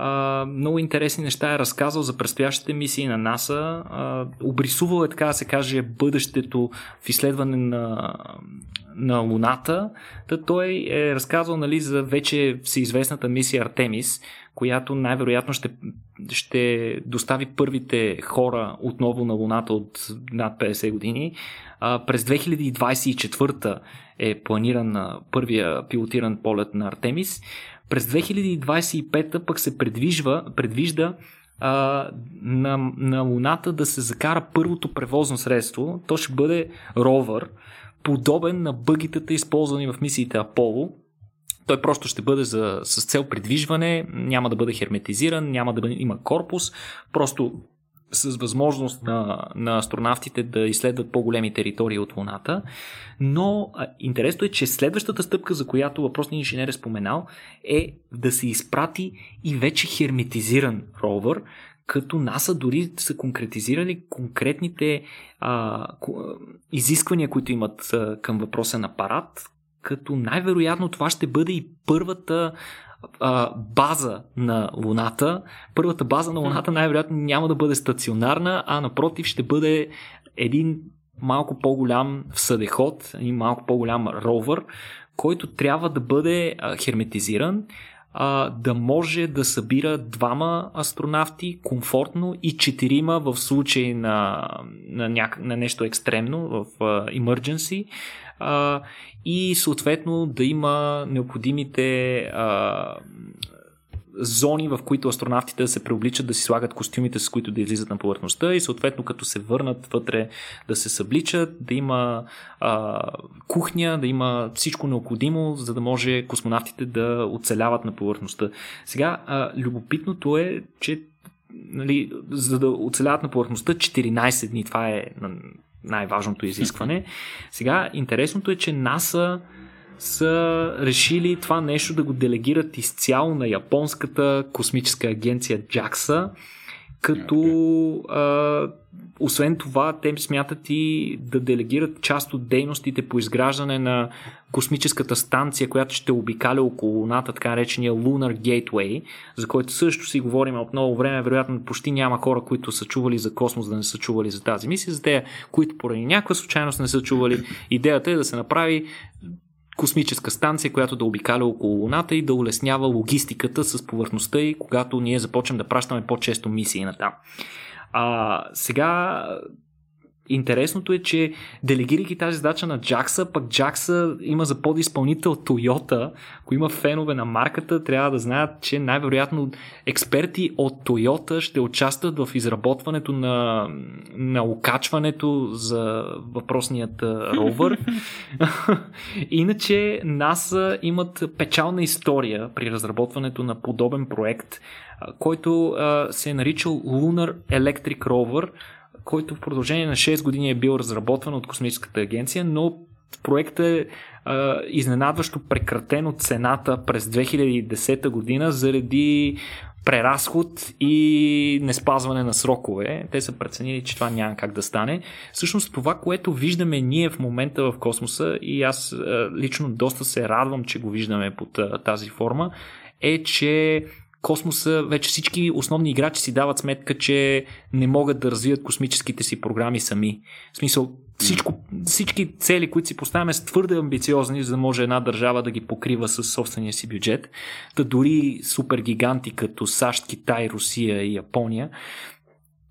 Uh, много интересни неща е разказал за предстоящите мисии на НАСА. Uh, обрисувал е, така да се каже, бъдещето в изследване на, на Луната. Та той е разказал, нали, за вече всеизвестната мисия Артемис, която най-вероятно ще, ще достави първите хора отново на Луната от над петдесет години. Uh, през две хиляди двадесет и четвърта е планиран първия пилотиран полет на Артемис. През две хиляди двадесет и пета пък се предвижва, предвижда а, на, на Луната да се закара първото превозно средство. То ще бъде ровър, подобен на бъгитата, използвани в мисиите Аполо. Той просто ще бъде за, с цел придвижване, няма да бъде херметизиран, няма да бъде, има корпус, просто с възможност на, на астронавтите да изследват по-големи територии от Луната. Но а, интересно е, че следващата стъпка, за която въпросният инженер е споменал, е да се изпрати и вече херметизиран ровър, като НАСА дори са конкретизирали конкретните а, изисквания, които имат а, към въпросен апарат, като най-вероятно това ще бъде и първата база на Луната. Първата база на Луната най-вероятно няма да бъде стационарна, а напротив ще бъде един малко по-голям съдеход, един малко по-голям ровър, който трябва да бъде херметизиран, да може да събира двама астронавти комфортно и четирима в случай на, на, няк... на нещо екстремно, в emergency, и съответно да има необходимите а, зони, в които астронавтите да се преобличат, да си слагат костюмите, с които да излизат на повърхността, и съответно като се върнат вътре да се събличат, да има а, кухня, да има всичко необходимо, за да може космонавтите да оцеляват на повърхността. Сега, а, любопитното е, че, нали, за да оцеляват на повърхността четиринадесет дни, това е най-важното изискване. Сега, интересното е, че НАСА са решили това нещо да го делегират изцяло на японската космическа агенция Джакса, като okay. а, освен това те смятат и да делегират част от дейностите по изграждане на космическата станция, която ще обикаля около Луната, така наречения Lunar Gateway, за който също си говорим от много време. Вероятно почти няма хора, които са чували за космос, да не са чували за тази мисия, за те, които поради някаква случайност не са чували. Идеята е да се направи космическа станция, която да обикаля около Луната и да улеснява логистиката с повърхността и когато ние започнем да пращаме по-често мисии натам. А, сега интересното е, че делегирайки тази задача на Джакса, пък Джакса има за подизпълнител Toyota. Ако има фенове на марката, трябва да знаят, че най-вероятно експерти от Toyota ще участват в изработването на, на окачването за въпросният ровър. Иначе НАСА имат печална история при разработването на подобен проект, който а, се е наричал Lunar Electric Rover, който в продължение на шест години е бил разработван от космическата агенция, но проектът е а, изненадващо прекратен от цената през две хиляди и десета година заради преразход и неспазване на срокове. Те са преценили, че това няма как да стане. Всъщност това, което виждаме ние в момента в космоса, и аз а, лично доста се радвам, че го виждаме под а, тази форма, е, че космоса, вече всички основни играчи си дават сметка, че не могат да развият космическите си програми сами. В смисъл, всичко, всички цели, които си поставяме, са твърде амбициозни, за да може една държава да ги покрива със собствения си бюджет. Та дори супергиганти като САЩ, Китай, Русия и Япония.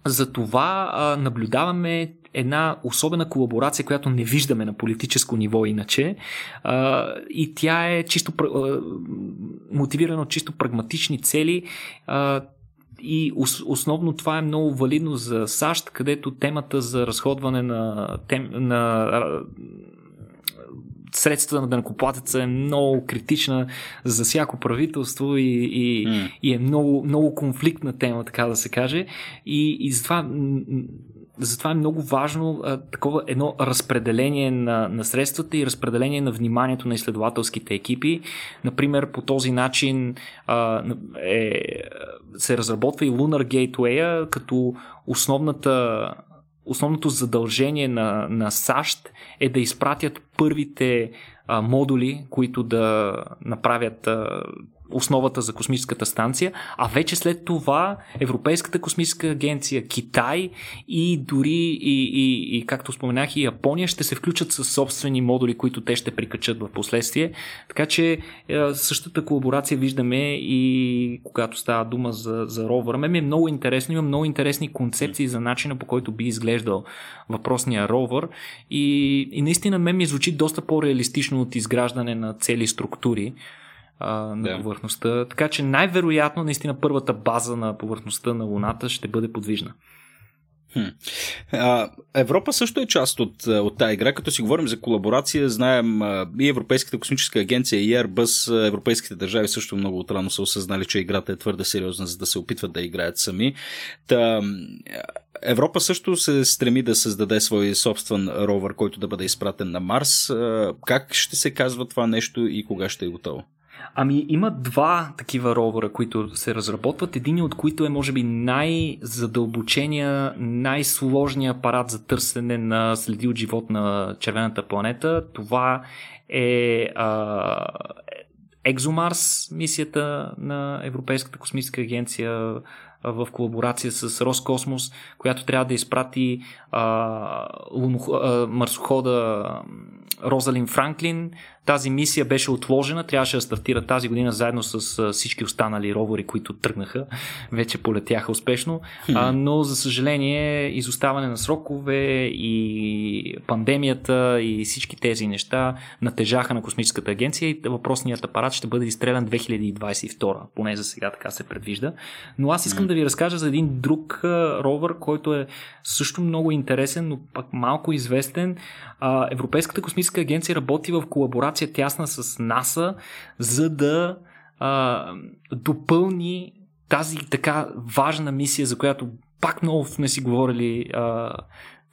Затова а, наблюдаваме една особена колаборация, която не виждаме на политическо ниво иначе, а, и тя е чисто а, мотивирана от чисто прагматични цели, а, и ос, основно това е много валидно за САЩ, където темата за разходване на, тем, на средствата на данъкоплатеца е много критична за всяко правителство и, и, mm. и е много, много конфликтна тема, така да се каже, и, и затова Затова е много важно а, такова едно разпределение на, на средствата и разпределение на вниманието на изследователските екипи. Например, по този начин а, е, се разработва и Lunar Gateway, като основната, основното задължение на, на САЩ е да изпратят първите а, модули, които да направят а, основата за космическата станция, а вече след това Европейската космическа агенция, Китай и дори и, и, и както споменах и Япония ще се включат със собствени модули, които те ще прикачат в последствие. Така че е, същата колаборация виждаме и когато става дума за, за ровър. Ме ми е много интересно, има много интересни концепции за начина, по който би изглеждал въпросния ровър и, и наистина мен ми звучи доста по-реалистично от изграждане на цели структури на да. повърхността. Така че най-вероятно наистина първата база на повърхността на Луната ще бъде подвижна. Хм. А, Европа също е част от, от тая игра. Като си говорим за колаборация, знаем и Европейската космическа агенция и Airbus, европейските държави също много отрано са осъзнали, че играта е твърде сериозна, за да се опитват да играят сами. Та, Европа също се стреми да създаде свой собствен ровър, който да бъде изпратен на Марс. Как ще се казва това нещо и кога ще е готово? Ами има два такива ровъра, които се разработват. Един от които е може би най-задълбочения, най-сложния апарат за търсене на следи от живот на червената планета. Това е а, Екзомарс, мисията на Европейската космическа агенция в колаборация с Роскосмос, която трябва да изпрати а, луно, а, марсохода Розалин Франклин. Тази мисия беше отложена, трябваше да стартира тази година заедно с всички останали ровъри, които тръгнаха, вече полетяха успешно, а, но за съжаление изоставане на срокове и пандемията и всички тези неща натежаха на космическата агенция и въпросният апарат ще бъде изстрелян две хиляди двадесет и втора, поне за сега така се предвижда. Но аз искам да ви разкажа за един друг ровър, който е също много интересен, но пак малко известен. А, Европейската космическа агенция работи в колаборация тясна с НАСА, за да а, допълни тази така важна мисия, за която пак много сме си говорили. А,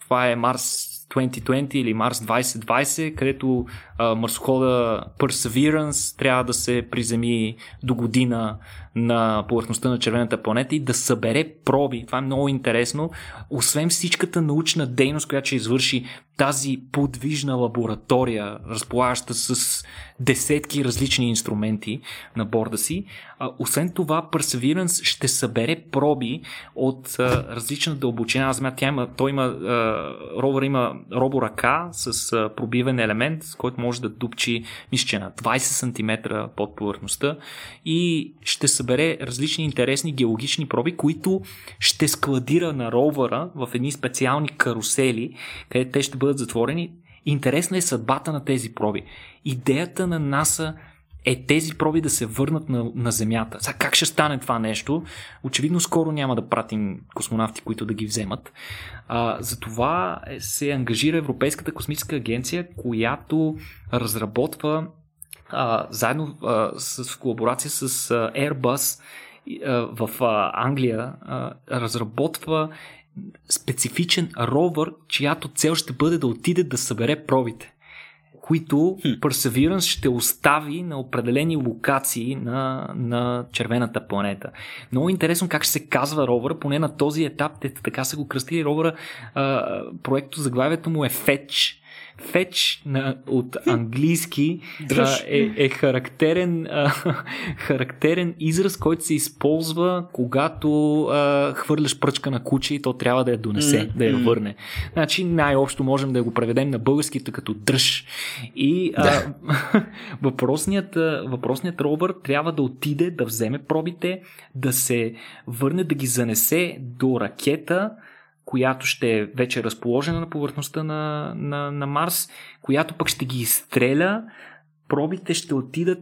това е Марс две хиляди и двадесета или Марс две хиляди и двадесета, където а, марсохода Perseverance трябва да се приземи до година на повърхността на червената планета и да събере проби. Това е много интересно. Освен всичката научна дейност, която ще извърши тази подвижна лаборатория, разполагаща с десетки различни инструменти на борда си, а, освен това Perseverance ще събере проби от а, различна дълбочина. Аз мисля, тя има, той има а, ровър има роборъка с а, пробивен елемент, с който може да дупчи мисля, на двадесет сантиметра под повърхността и ще събере различни интересни геологични проби, които ще складира на ровъра в едни специални карусели, където те ще бъдат затворени. Интересна е съдбата на тези проби. Идеята на НАСА е тези проби да се върнат на, на Земята. Сега как ще стане това нещо? Очевидно скоро няма да пратим космонавти, които да ги вземат. А, затова се ангажира Европейската космическа агенция, която разработва а, заедно а, с, в колаборация с а, Airbus а, в а, Англия а, разработва специфичен ровър, чиято цел ще бъде да отиде да събере пробите, които Perseverance ще остави на определени локации на, на червената планета. Много интересно как ще се казва ровъра, поне на този етап, те така са го кръстили ровъра, а, проекто заглавието му е Fetch. Fetch на, от английски а, е, е характерен, а, характерен израз, който се използва, когато а, хвърляш пръчка на куче и то трябва да я донесе, mm-hmm. да я върне. Значи най-общо можем да го преведем на българските като дръж. И а, да. въпросният, въпросният ровър трябва да отиде, да вземе пробите, да се върне, да ги занесе до ракета, която ще е вече разположена на повърхността на, на, на Марс, която пък ще ги изстреля. Пробите ще отидат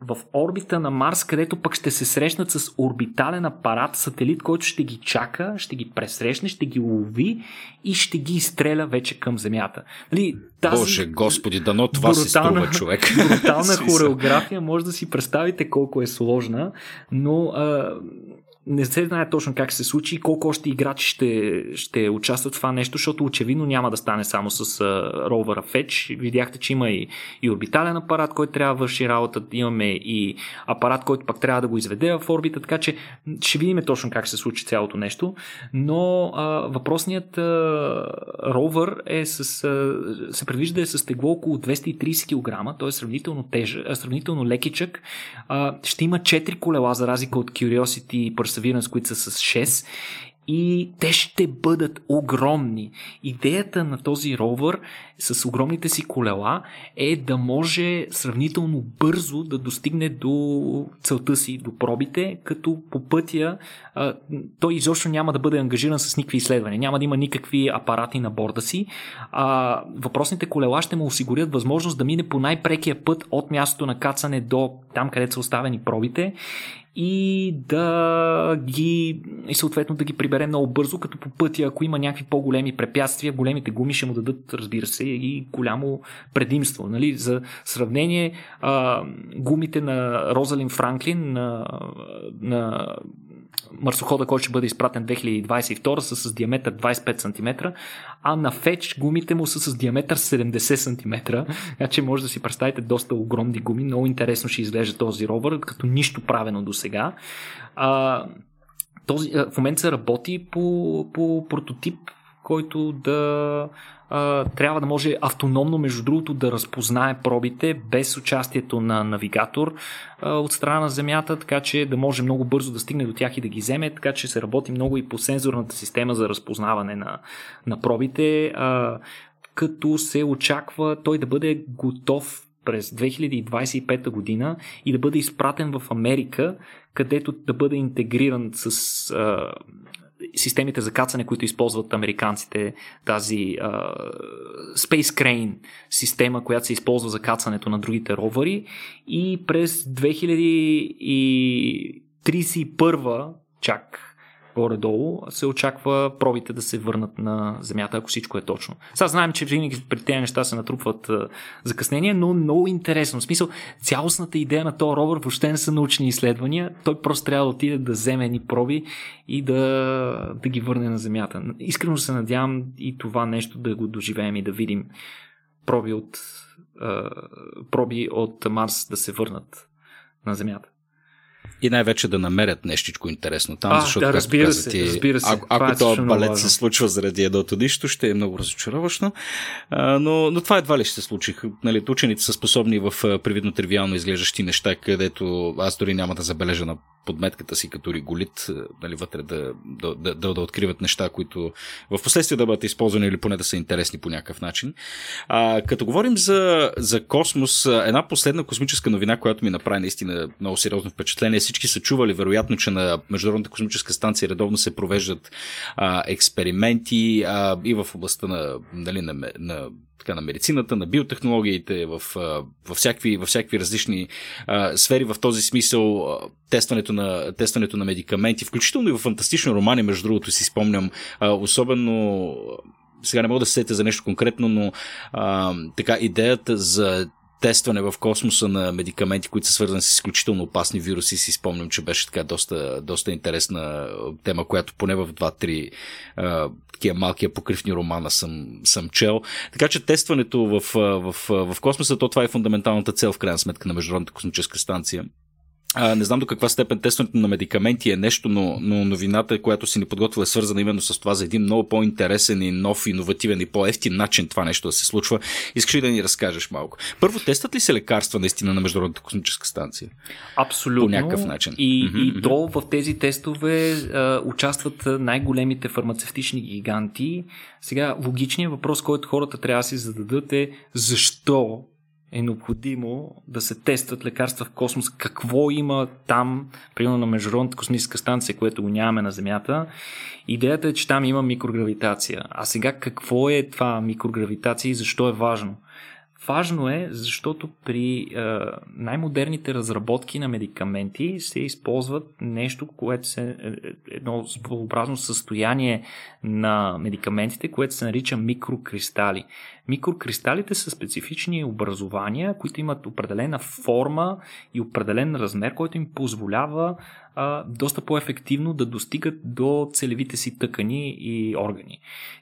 в орбита на Марс, където пък ще се срещнат с орбитален апарат, сателит, който ще ги чака, ще ги пресрещне, ще ги лови и ще ги изстреля вече към Земята. Нали, тази Боже, Господи, дано това брутална, се струва човек. Брутална хореография, може да си представите колко е сложна, но а, Не се знае точно как се случи и колко още играчи ще, ще участват в това нещо, защото очевидно няма да стане само с ровъра Fetch. Видяхте, че има и, и орбитален апарат, който трябва да върши работа, имаме и апарат, който пък трябва да го изведе в орбита, така че ще видим точно как се случи цялото нещо, но а, въпросният а, ровър е с, а, се предвижда да е с тегло около двеста и трийсет килограма, т.е. сравнително, теж, а, сравнително лекичък. А, ще има четири колела за разлика от Curiosity и Perseverance, които са с шест, и те ще бъдат огромни. Идеята на този ровър с огромните си колела е да може сравнително бързо да достигне до целта си, до пробите, като по пътя а, той изобщо няма да бъде ангажиран с никакви изследвания, няма да има никакви апарати на борда си. А, въпросните колела ще му осигурят възможност да мине по най-прекия път от мястото на кацане до там, където са оставени пробите, и да ги и съответно да ги прибере много бързо, като по пътя, ако има някакви по-големи препятствия, големите гуми ще му дадат, разбира се, и голямо предимство. Нали? За сравнение, а, гумите на Розалин Франклин на, на марсохода, който ще бъде изпратен две хиляди двадесет и втора, са с диаметър двадесет и пет сантиметра, а на Fetch гумите му са с диаметър седемдесет сантиметра, така че може да си представите доста огромни гуми. Много интересно ще изглежда този ровър, като нищо правено до сега. А, този, а, в момента се работи по, по прототип, който да а, трябва да може автономно, между другото, да разпознае пробите без участието на навигатор а, от страна на Земята, така че да може много бързо да стигне до тях и да ги вземе, така че се работи много и по сензорната система за разпознаване на, на пробите, а, като се очаква той да бъде готов през две хиляди двадесет и пета година и да бъде изпратен в Америка, където да бъде интегриран с а, системите за кацане, които използват американците, тази а, Space Crane система, която се използва за кацането на другите ровъри, и през две хиляди тридесет и първа чак горе-долу се очаква пробите да се върнат на Земята, ако всичко е точно. Сега знаем, че винаги при тези неща се натрупват а, закъснения, но много интересно. В смисъл, цялостната идея на този ровър въобще не са научни изследвания. Той просто трябва да отиде да вземе едни проби и да, да ги върне на Земята. Искрено се надявам и това нещо да го доживеем и да видим проби от, а, проби от Марс да се върнат на Земята. И най-вече да намерят нещичко интересно там, а, защото да, разбира, каза, се, ти, разбира се. Ако, ако този балет се случва заради едното нищо, ще е много разочароващо. Но, но това едва ли ще се случи. Нали, учените са способни в привидно тривиално изглеждащи неща, където аз дори няма да забележа на подметката си като реголит, нали, вътре да, да, да, да, да откриват неща, които в последствие да бъдат използвани или поне да са интересни по някакъв начин. А, като говорим за, за космос, една последна космическа новина, която ми направи наистина много сериозно впечатление. Всички са чували, вероятно, че на Международната космическа станция редовно се провеждат а, експерименти а, и в областта на, нали, на, на така, на медицината, на биотехнологиите, в, във, всякакви, във всякакви различни а, сфери. В този смисъл а, тестването, на, тестването на медикаменти, включително и в фантастични романи, между другото си спомням, а, особено, сега не мога да се сетя за нещо конкретно, но а, така идеята за тестване в космоса на медикаменти, които са свързани с изключително опасни вируси, си спомням, че беше така доста, доста интересна тема, която поне в два-три такива малки покривни романа съм, съм чел. Така че тестването в, в, в космоса, то това е фундаменталната цел в крайна сметка на Международната космическа станция. А, не знам до каква степен тестването на медикаменти е нещо, но, но новината, която си ни подготвила, е свързана именно с това за един много по-интересен и нов, иновативен и по-ефтин начин това нещо да се случва. Искаш ли да ни разкажеш малко? Първо, тестват ли се лекарства наистина на Международната космическа станция? Абсолютно. По някакъв начин. И, mm-hmm. и то в тези тестове а, участват най-големите фармацевтични гиганти. Сега, логичният въпрос, който хората трябва да си зададат, е защо е необходимо да се тестват лекарства в космос, какво има там, примерно на Международната космическа станция, което го нямаме на Земята. Идеята е, че там има микрогравитация. А сега какво е това микрогравитация и защо е важно? Важно е, защото при е, най-модерните разработки на медикаменти се използват нещо, което се, едно своеобразно състояние на медикаментите, което се нарича микрокристали. Микрокристалите са специфични образования, които имат определена форма и определен размер, който им позволява а, доста по-ефективно да достигат до целевите си тъкани и органи.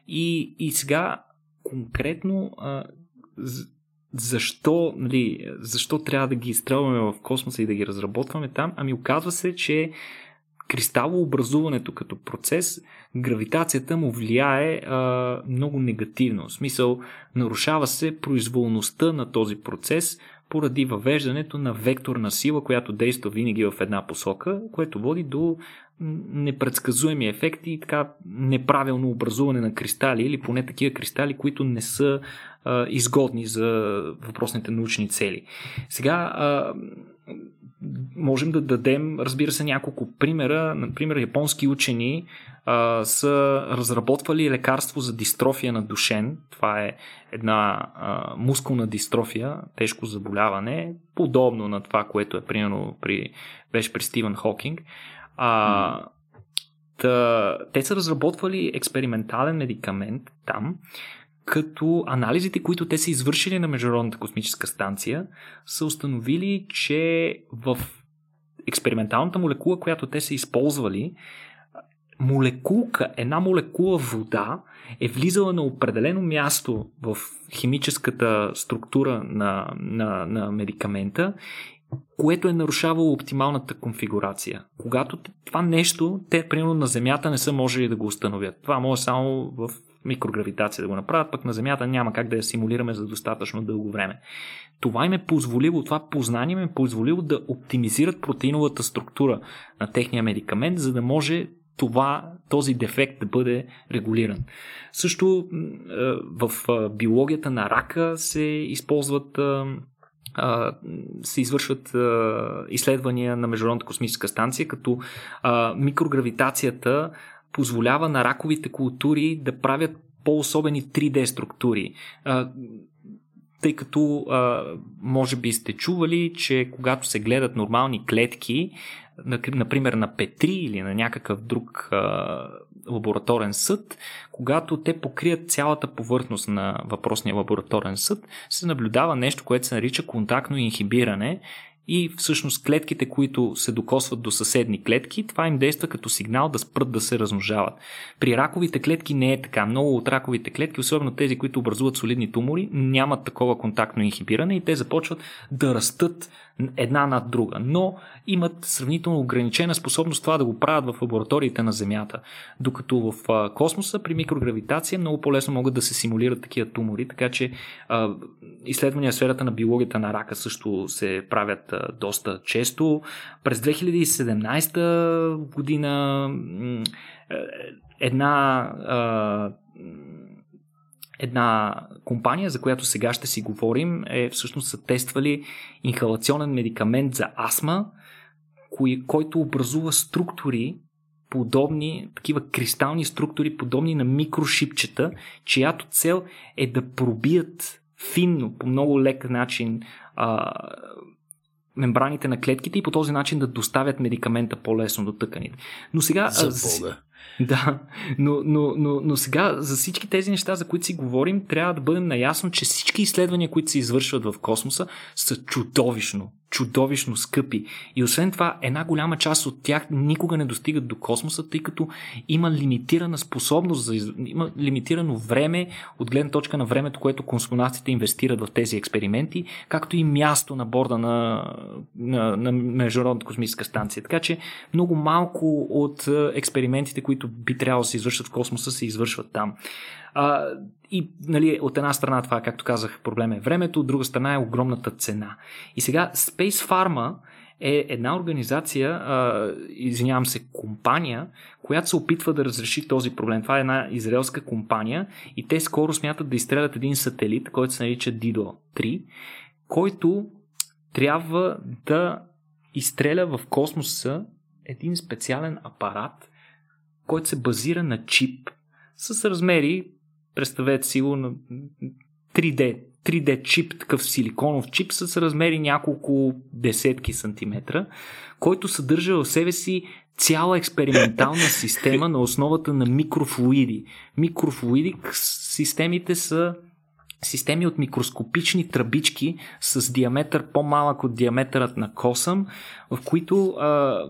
И, и сега конкретно а, Защо, нали, защо трябва да ги изстрелваме в космоса и да ги разработваме там? Ами оказва се, че кристалообразуването като процес, гравитацията му влияе а, много негативно. В смисъл, нарушава се произволността на този процес поради въвеждането на векторна сила, която действа винаги в една посока, което води до непредсказуеми ефекти и така неправилно образуване на кристали или поне такива кристали, които не са а, изгодни за въпросните научни цели. Сега а, можем да дадем, разбира се, няколко примера. Например, японски учени а, са разработвали лекарство за дистрофия на Душен. Това е една а, мускулна дистрофия, тежко заболяване, подобно на това, което е примерно при, беше при Стивън Хокинг. А, та, те са разработвали експериментален медикамент там, като анализите, които те са извършили на Международната космическа станция, са установили, че в експерименталната молекула, която те са използвали, молекулка, една молекула вода е влизала на определено място в химическата структура на, на, на медикамента, което е нарушавало оптималната конфигурация. Когато това нещо, те примерно на Земята не са можели да го установят. Това може само в микрогравитация да го направят, пък на Земята няма как да я симулираме за достатъчно дълго време. Това им е позволило, това познание им е позволило да оптимизират протеиновата структура на техния медикамент, за да може това, този дефект да бъде регулиран. Също в биологията на рака се използват се извършват изследвания на Международната космическа станция, като микрогравитацията позволява на раковите култури да правят по-особени три Д структури. Тъй като може би сте чували, че когато се гледат нормални клетки, например на Петри или на някакъв друг лабораторен съд, когато те покрият цялата повърхност на въпросния лабораторен съд, се наблюдава нещо, което се нарича контактно инхибиране и всъщност клетките, които се докосват до съседни клетки, това им действа като сигнал да спрат да се размножават. При раковите клетки не е така. Много от раковите клетки, особено тези, които образуват солидни тумори, нямат такова контактно инхибиране и те започват да растат една над друга, но имат сравнително ограничена способност това да го правят в лабораториите на Земята. Докато в космоса при микрогравитация много по-лесно могат да се симулират такива тумори, така че а, изследвания в сферата на биологията на рака също се правят а, доста често. През две хиляди и седемнадесета година една а, Една компания, за която сега ще си говорим, е всъщност са тествали инхалационен медикамент за астма, кой, който образува структури, подобни, такива кристални структури, подобни на микрошипчета, чиято цел е да пробият финно, по много лек начин а, мембраните на клетките и по този начин да доставят медикамента по-лесно до тъканите. Но сега... За Бога! Да, но, но, но, но сега за всички тези неща, за които си говорим, трябва да бъдем наясно, че всички изследвания, които се извършват в космоса, са чудовищно, чудовищно скъпи. И освен това, една голяма част от тях никога не достигат до космоса, тъй като има лимитирана способност, има лимитирано време от гледна точка на времето, което космонавтите инвестират в тези експерименти, както и място на борда на, на, на Международната космическа станция. Така че много малко от експериментите, които които би трябвало да се извършват в космоса, се извършват там. А, и нали, от една страна това, както казах, проблем е времето, от друга страна е огромната цена. И сега Space Pharma е една организация, а, извинявам се, компания, която се опитва да разреши този проблем. Това е една израелска компания и те скоро смятат да изстрелят един сателит, който се нарича Дидо три, който трябва да изстреля в космоса един специален апарат, който се базира на чип с размери, представете си, на три Д три Д чип, такъв силиконов чип с размери няколко десетки сантиметра, който съдържа в себе си цяла експериментална система на основата на микрофлуиди. Микрофлуиди, системите са системи от микроскопични тръбички с диаметър по-малък от диаметърът на косъм, в които а,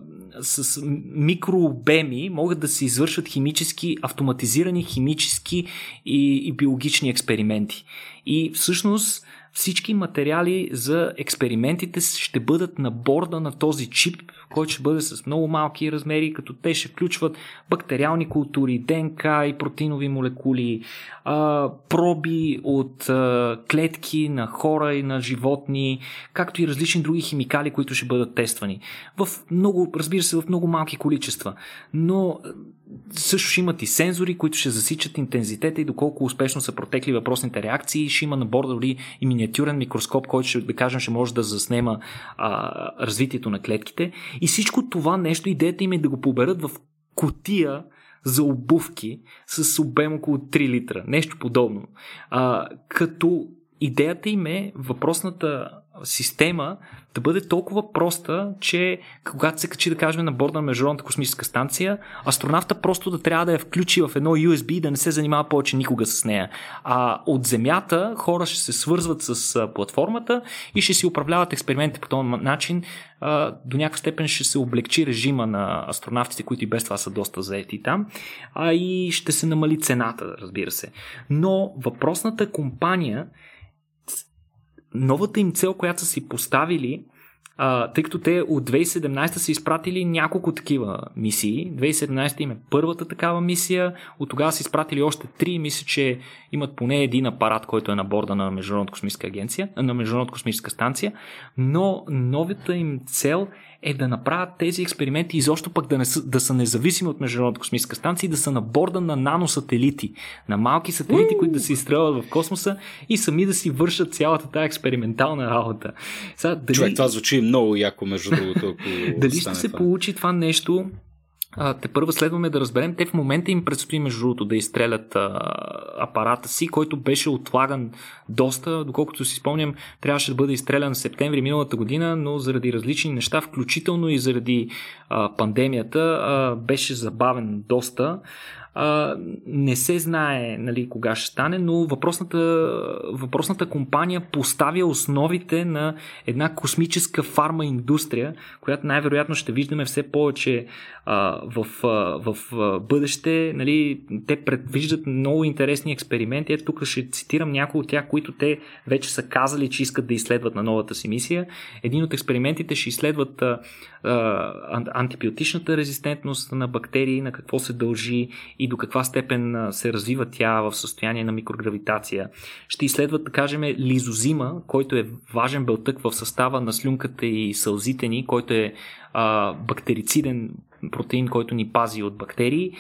с микрообеми могат да се извършват химически, автоматизирани химически и, и биологични експерименти. И всъщност всички материали за експериментите ще бъдат на борда на този чип, който ще бъде с много малки размери, като те ще включват бактериални култури, Д Н К и протеинови молекули, проби от клетки на хора и на животни, както и различни други химикали, които ще бъдат тествани. В много, разбира се, в много малки количества. Но също ще имат и сензори, които ще засичат интензитета и доколко успешно са протекли въпросните реакции. Ще има на борда дори и миниатюрен микроскоп, който ще, да кажем, ще може да заснема а, развитието на клетките. И всичко това нещо, идеята им е да го поберат в кутия за обувки с обем около три литра. Нещо подобно. А, като идеята им е въпросната система да бъде толкова проста, че когато се качи, да кажем, на борда на Международната космическа станция, астронавта просто да трябва да я включи в едно Ю Ес Би и да не се занимава повече никога с нея. А от Земята хора ще се свързват с платформата и ще си управляват експериментите по този начин. До някаква степен ще се облегчи режима на астронавтите, които и без това са доста заети там, а и ще се намали цената, разбира се. Но въпросната компания, новата им цел, която са си поставили, а, тъй като те от две хиляди и седемнадесета са изпратили няколко такива мисии. две хиляди и седемнадесета им е първата такава мисия, от тогава са изпратили още три, мисля, че имат поне един апарат, който е на борда на Международната космическа агенция, на Международната космическа станция, но новата им цел е да направят тези експерименти и изобщо пък да, не са, да са независими от Международната космическа станция и да са на борда на наносателити, на малки сателити, които да се изстрелват в космоса и сами да си вършат цялата тази експериментална работа. Сега, дали... Човек, това звучи много яко, между другото. Дали ще се това. получи това нещо, те първо следваме да разберем. Те в момента им предстои, между другото, да изстрелят а, апарата си, който беше отлаган доста, доколкото си спомням, трябваше да бъде изстрелян в септември миналата година, но заради различни неща, включително и заради а, пандемията, а, беше забавен доста. А, не се знае, нали, кога ще стане, но въпросната, въпросната компания поставя основите на една космическа фарма индустрия, която най-вероятно ще виждаме все повече а, в, а, в а, бъдеще. Нали, те предвиждат много интересни експерименти. Ето тук ще цитирам някои от тях, които те вече са казали, че искат да изследват на новата си мисия. Един от експериментите ще изследват а, а, антибиотичната резистентност на бактерии, на какво се дължи и до каква степен се развива тя в състояние на микрогравитация. Ще изследват, да кажем, лизозима, който е важен белтък в състава на слюнката и сълзите ни, който е а, бактерициден протеин, който ни пази от бактерии.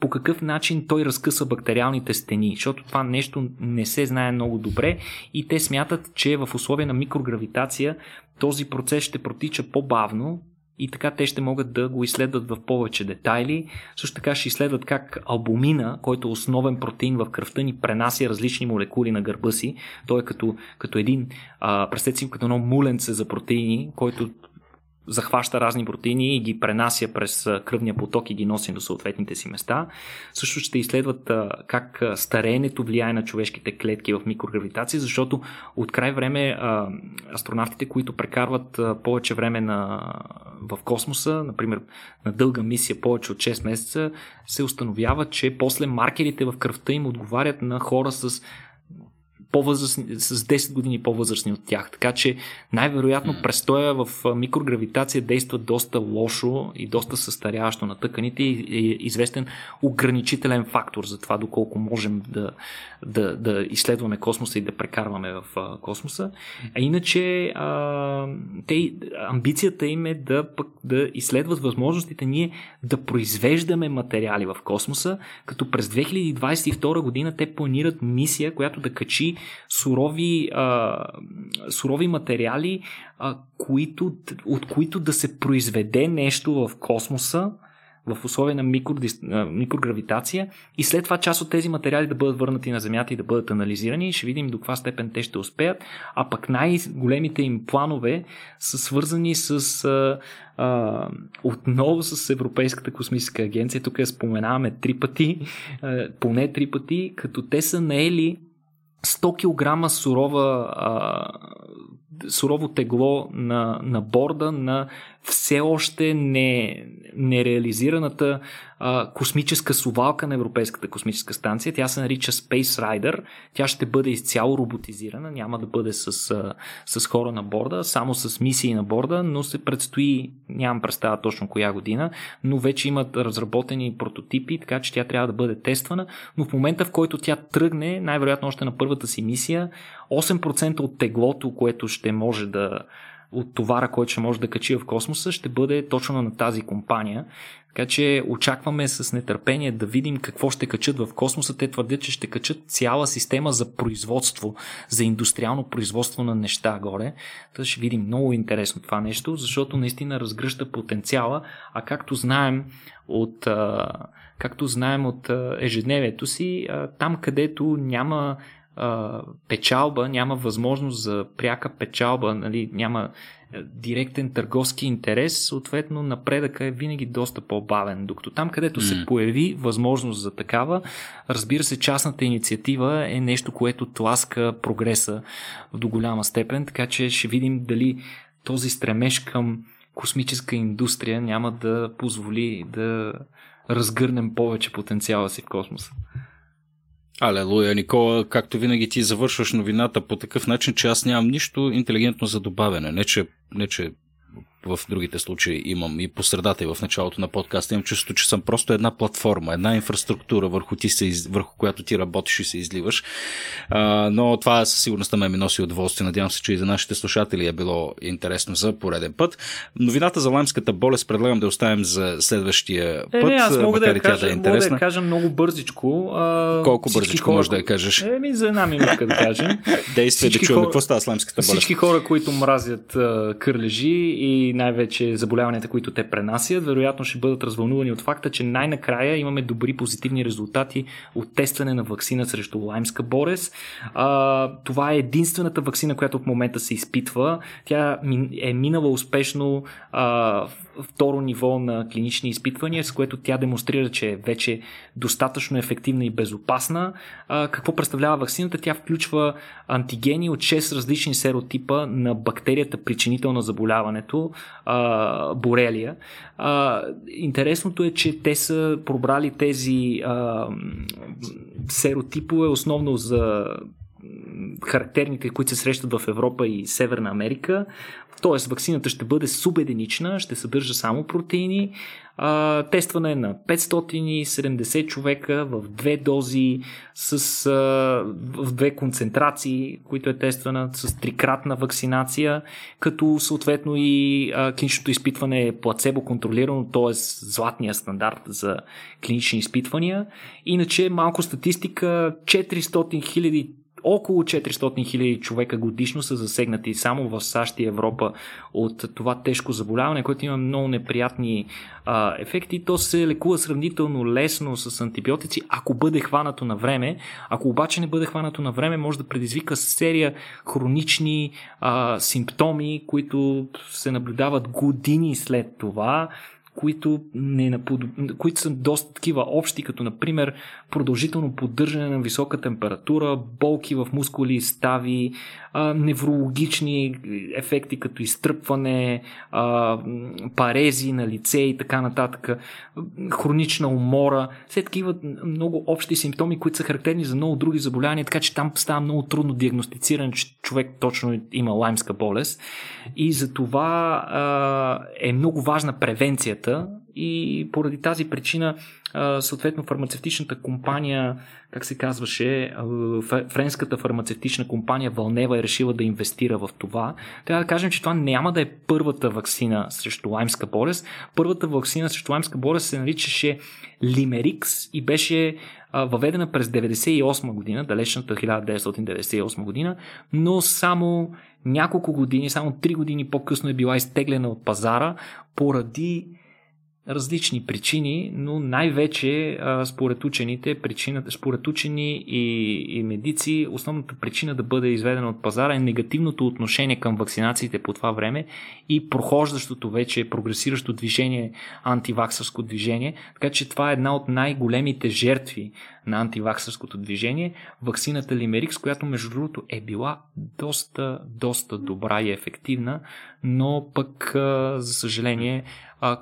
По какъв начин той разкъса бактериалните стени, защото това нещо не се знае много добре и те смятат, че в условия на микрогравитация този процес ще протича по-бавно, и така те ще могат да го изследват в повече детайли. Също така ще изследват как албумина, който е основен протеин в кръвта ни, пренася различни молекули на гърба си. Той е като, като един, представете си като едно муленце за протеини, който захваща разни протеини и ги пренася през кръвния поток и ги носи до съответните си места. Също ще изследват как стареенето влияе на човешките клетки в микрогравитация, защото от край време астронавтите, които прекарват повече време на... в космоса, например на дълга мисия повече от шест месеца, се установява, че после маркерите в кръвта им отговарят на хора с По-възрастни, с десет години по-възрастни от тях. Така че най-вероятно престоя в микрогравитация действа доста лошо и доста състаряващо на тъканите и е известен ограничителен фактор за това доколко можем да, да, да изследваме космоса и да прекарваме в космоса. А иначе а, те, амбицията им е да, пък, да изследват възможностите ние да произвеждаме материали в космоса, като през две хиляди двадесет и втора година те планират мисия, която да качи сурови, а, сурови материали, а, които, от които да се произведе нещо в космоса, в условия на микрогравитация и след това част от тези материали да бъдат върнати на Земята и да бъдат анализирани. Ще видим до каква степен те ще успеят, а пък най-големите им планове са свързани с а, а, отново с Европейската космическа агенция. Тук я споменаваме три пъти, а, поне три пъти, като те са наели сто килограма сурова а, сурово тегло на, на борда на все още не, нереализираната а, космическа совалка на Европейската космическа станция. Тя се нарича Space Rider. Тя ще бъде изцяло роботизирана, няма да бъде с, а, с хора на борда, само с мисии на борда, но се предстои, нямам представа точно коя година, но вече имат разработени прототипи, така че тя трябва да бъде тествана, но в момента, в който тя тръгне, най-вероятно още на първата си мисия, осем процента от теглото, което ще може да от товара, който ще може да качи в космоса, ще бъде точно на тази компания. Така че очакваме с нетърпение да видим какво ще качат в космоса. Те твърдят, че ще качат цяла система за производство, за индустриално производство на неща горе. Та ще видим, много интересно това нещо, защото наистина разгръща потенциала, а както знаем от, както знаем от ежедневието си, там където няма печалба, няма възможност за пряка печалба, нали, няма директен търговски интерес, съответно напредъка е винаги доста по-бавен, докато там, където mm. се появи възможност за такава, разбира се, частната инициатива е нещо, което тласка прогреса до голяма степен, така че ще видим дали този стремеж към космическа индустрия няма да позволи да разгърнем повече потенциала си в космоса. Алелуя, Никола, както винаги ти завършваш новината по такъв начин, че аз нямам нищо интелигентно за добавяне. Не че, не, че в другите случаи имам и по средата и в началото на подкаста имам чувството, че съм просто една платформа, една инфраструктура, върху, ти се, върху която ти работиш и се изливаш. А, но това със сигурността ме ми носи удоволствие. Надявам се, че и за нашите слушатели е било интересно за пореден път. Новината за лаймската болест предлагам да оставим за следващия път. Е, не, аз мога да я кажа, да е мога да я кажа много бързичко. А... Колко бързичко хора... можеш да я кажеш? Еми, за една минутка да кажем. Действие да чуем. Хора... Какво става с лаймската болест? Всички хора, които мразят кърлежи и най-вече заболяванията, които те пренасят, вероятно ще бъдат развълнувани от факта, че най-накрая имаме добри позитивни резултати от тестване на ваксина срещу лаймска болест. А, това е единствената ваксина, която в момента се изпитва. Тя е минала успешно а, второ ниво на клинични изпитвания, с което тя демонстрира, че е вече достатъчно ефективна и безопасна. А, какво представлява ваксината? Тя включва антигени от шест различни серотипа на бактерията, причинител на заболяването, борелия. Интересното е, че те са пробрали тези а, серотипове основно за характерните, които се срещат в Европа и Северна Америка. Тоест, ваксината ще бъде субединична, ще съдържа само протеини. А, тестване на петстотин и седемдесет човека в две дози, с, а, в две концентрации, които е тествана с трикратна вакцинация, като съответно и а, клиничното изпитване е плацебо контролирано, т.е. златния стандарт за клинични изпитвания. Иначе малко статистика, четиристотин хиляди около четиристотин хиляди човека годишно са засегнати само в САЩ и Европа от това тежко заболяване, което има много неприятни а, ефекти. То се лекува сравнително лесно с антибиотици, ако бъде хванато на време. Ако обаче не бъде хванато на време, може да предизвика серия хронични а, симптоми, които се наблюдават години след това, които, не наподоб... които са доста такива общи, като например продължително поддържане на висока температура, болки в мускули, стави, неврологични ефекти като изтръпване, парези на лице и така нататък, хронична умора, все такива много общи симптоми, които са характерни за много други заболявания, така че там става много трудно диагностициран, че човек точно има лаймска болест и за това е много важна превенцията. И поради тази причина съответно фармацевтичната компания, как се казваше, френската фармацевтична компания Вълнева е решила да инвестира в това. Трябва да кажем, че това няма да е първата ваксина срещу лаймска болест. Първата ваксина срещу лаймска болест се наричаше Limerix и беше въведена през деветдесет и осма година, далечната хиляда деветстотин деветдесет и осма година, но само няколко години, само три години по-късно е била изтеглена от пазара поради различни причини, но най-вече според учените, причината, според учени и, и медици, основната причина да бъде изведена от пазара е негативното отношение към вакцинациите по това време и прохождащото вече, прогресиращо движение, антиваксърско движение, така че това е една от най-големите жертви на антиваксърското движение, ваксината Limerix, която между другото е била доста, доста добра и ефективна, но пък, за съжаление,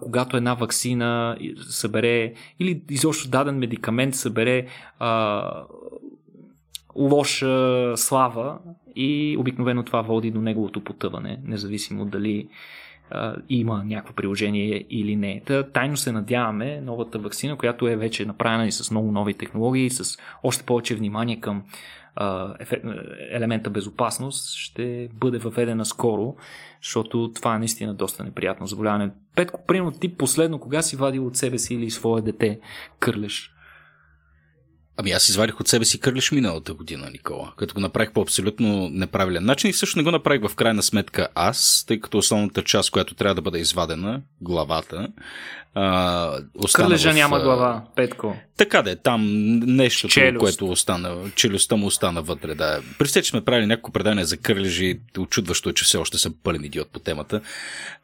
когато една ваксина събере или изобщо даден медикамент събере а, лоша слава и обикновено това води до неговото потъване, независимо дали Uh, има някакво приложение или не. Та, тайно се надяваме новата ваксина, която е вече направена и с много нови технологии, с още повече внимание към uh, ефе, елемента безопасност, ще бъде въведена скоро, защото това е наистина доста неприятно заболяване. Петко, примерно ти последно кога си вадил от себе си или свое дете кърлеж? Ами аз извадих от себе си кърлеж миналата година, Никола, като го направих по абсолютно неправилен начин и всъщност не го направих в крайна сметка аз, тъй като основната част, която трябва да бъде извадена, главата, а, остана кърлежа в... няма глава, Петко. Така да е, там нещото, челюст, което остана, челюстта му остана вътре, да. При все, че сме правили някакво предание за кърлежи, очудващо е, че все още съм пълен идиот по темата,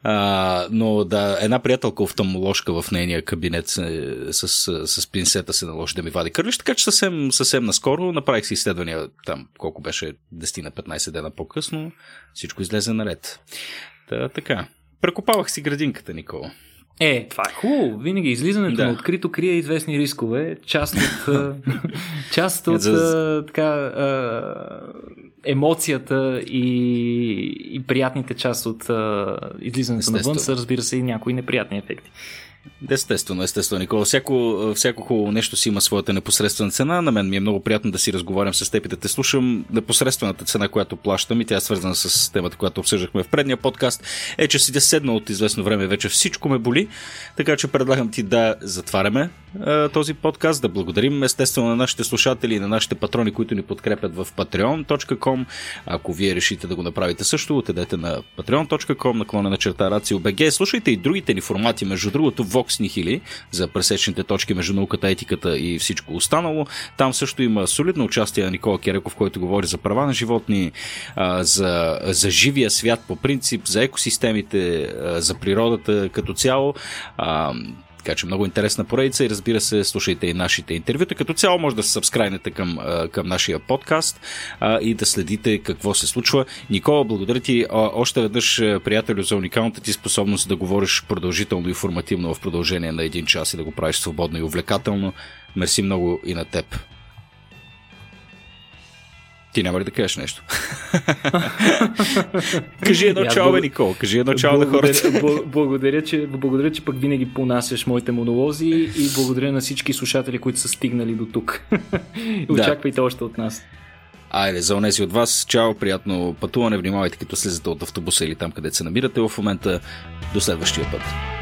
а, но да, една приятелка офталмоложка в нейния кабинет с, с, с пинцета се наложи да ми вади кърлеж, така че съвсем, съвсем наскоро направих си изследвания там, колко беше десет на петнайсет дена по-късно. Всичко излезе наред. Та, така. Прекопавах си градинката, Никола. Е, това е хубаво. Винаги излизането да. на открито крие известни рискове. Част от, част от така, емоцията и, и приятните част от излизането навън са, разбира се, и някои неприятни ефекти. Естествено, естествено, Никола. Всяко, всяко хубаво нещо си има своята непосредствена цена. На мен ми е много приятно да си разговарям с теб и да те слушам. Непосредствената цена, която плащам, и тя е свързана с темата, която обсъждахме в предния подкаст, е, че седя седнал от известно време, вече всичко ме боли, така че предлагам ти да затваряме е, този подкаст, да благодарим естествено на нашите слушатели и на нашите патрони, които ни подкрепят в патреон точка ком. Ако вие решите да го направите също, отидете на патреон точка ком, наклонена черта Рацио точка би джи. Слушайте и другите ни формати, между другото, Вокс Нихили, за пресечните точки между науката, етиката и всичко останало. Там също има солидно участие на Никола Кереков, който говори за права на животни, за, за живия свят по принцип, за екосистемите, за природата като цяло. Така че много интересна поредица и разбира се, слушайте и нашите интервюта. Като цяло може да се сабскрайнете към, към нашия подкаст а, и да следите какво се случва. Никола, благодаря ти а, още веднъж, приятелю, за уникалната ти способност да говориш продължително и формативно в продължение на един час и да го правиш свободно и увлекателно. Мерси много и на теб. Ти няма ли да кажеш нещо? Кажи едно чао, бе, Никол. Кажи едно чао на хората. Благодаря, че, благодаря, че пък винаги понасяш моите монолози и благодаря на всички слушатели, които са стигнали до тук. Очаквайте да. още от нас. Айде, за онези от вас. Чао, приятно пътуване. Внимавайте, като слизате от автобуса или там, където се намирате в момента. До следващия път.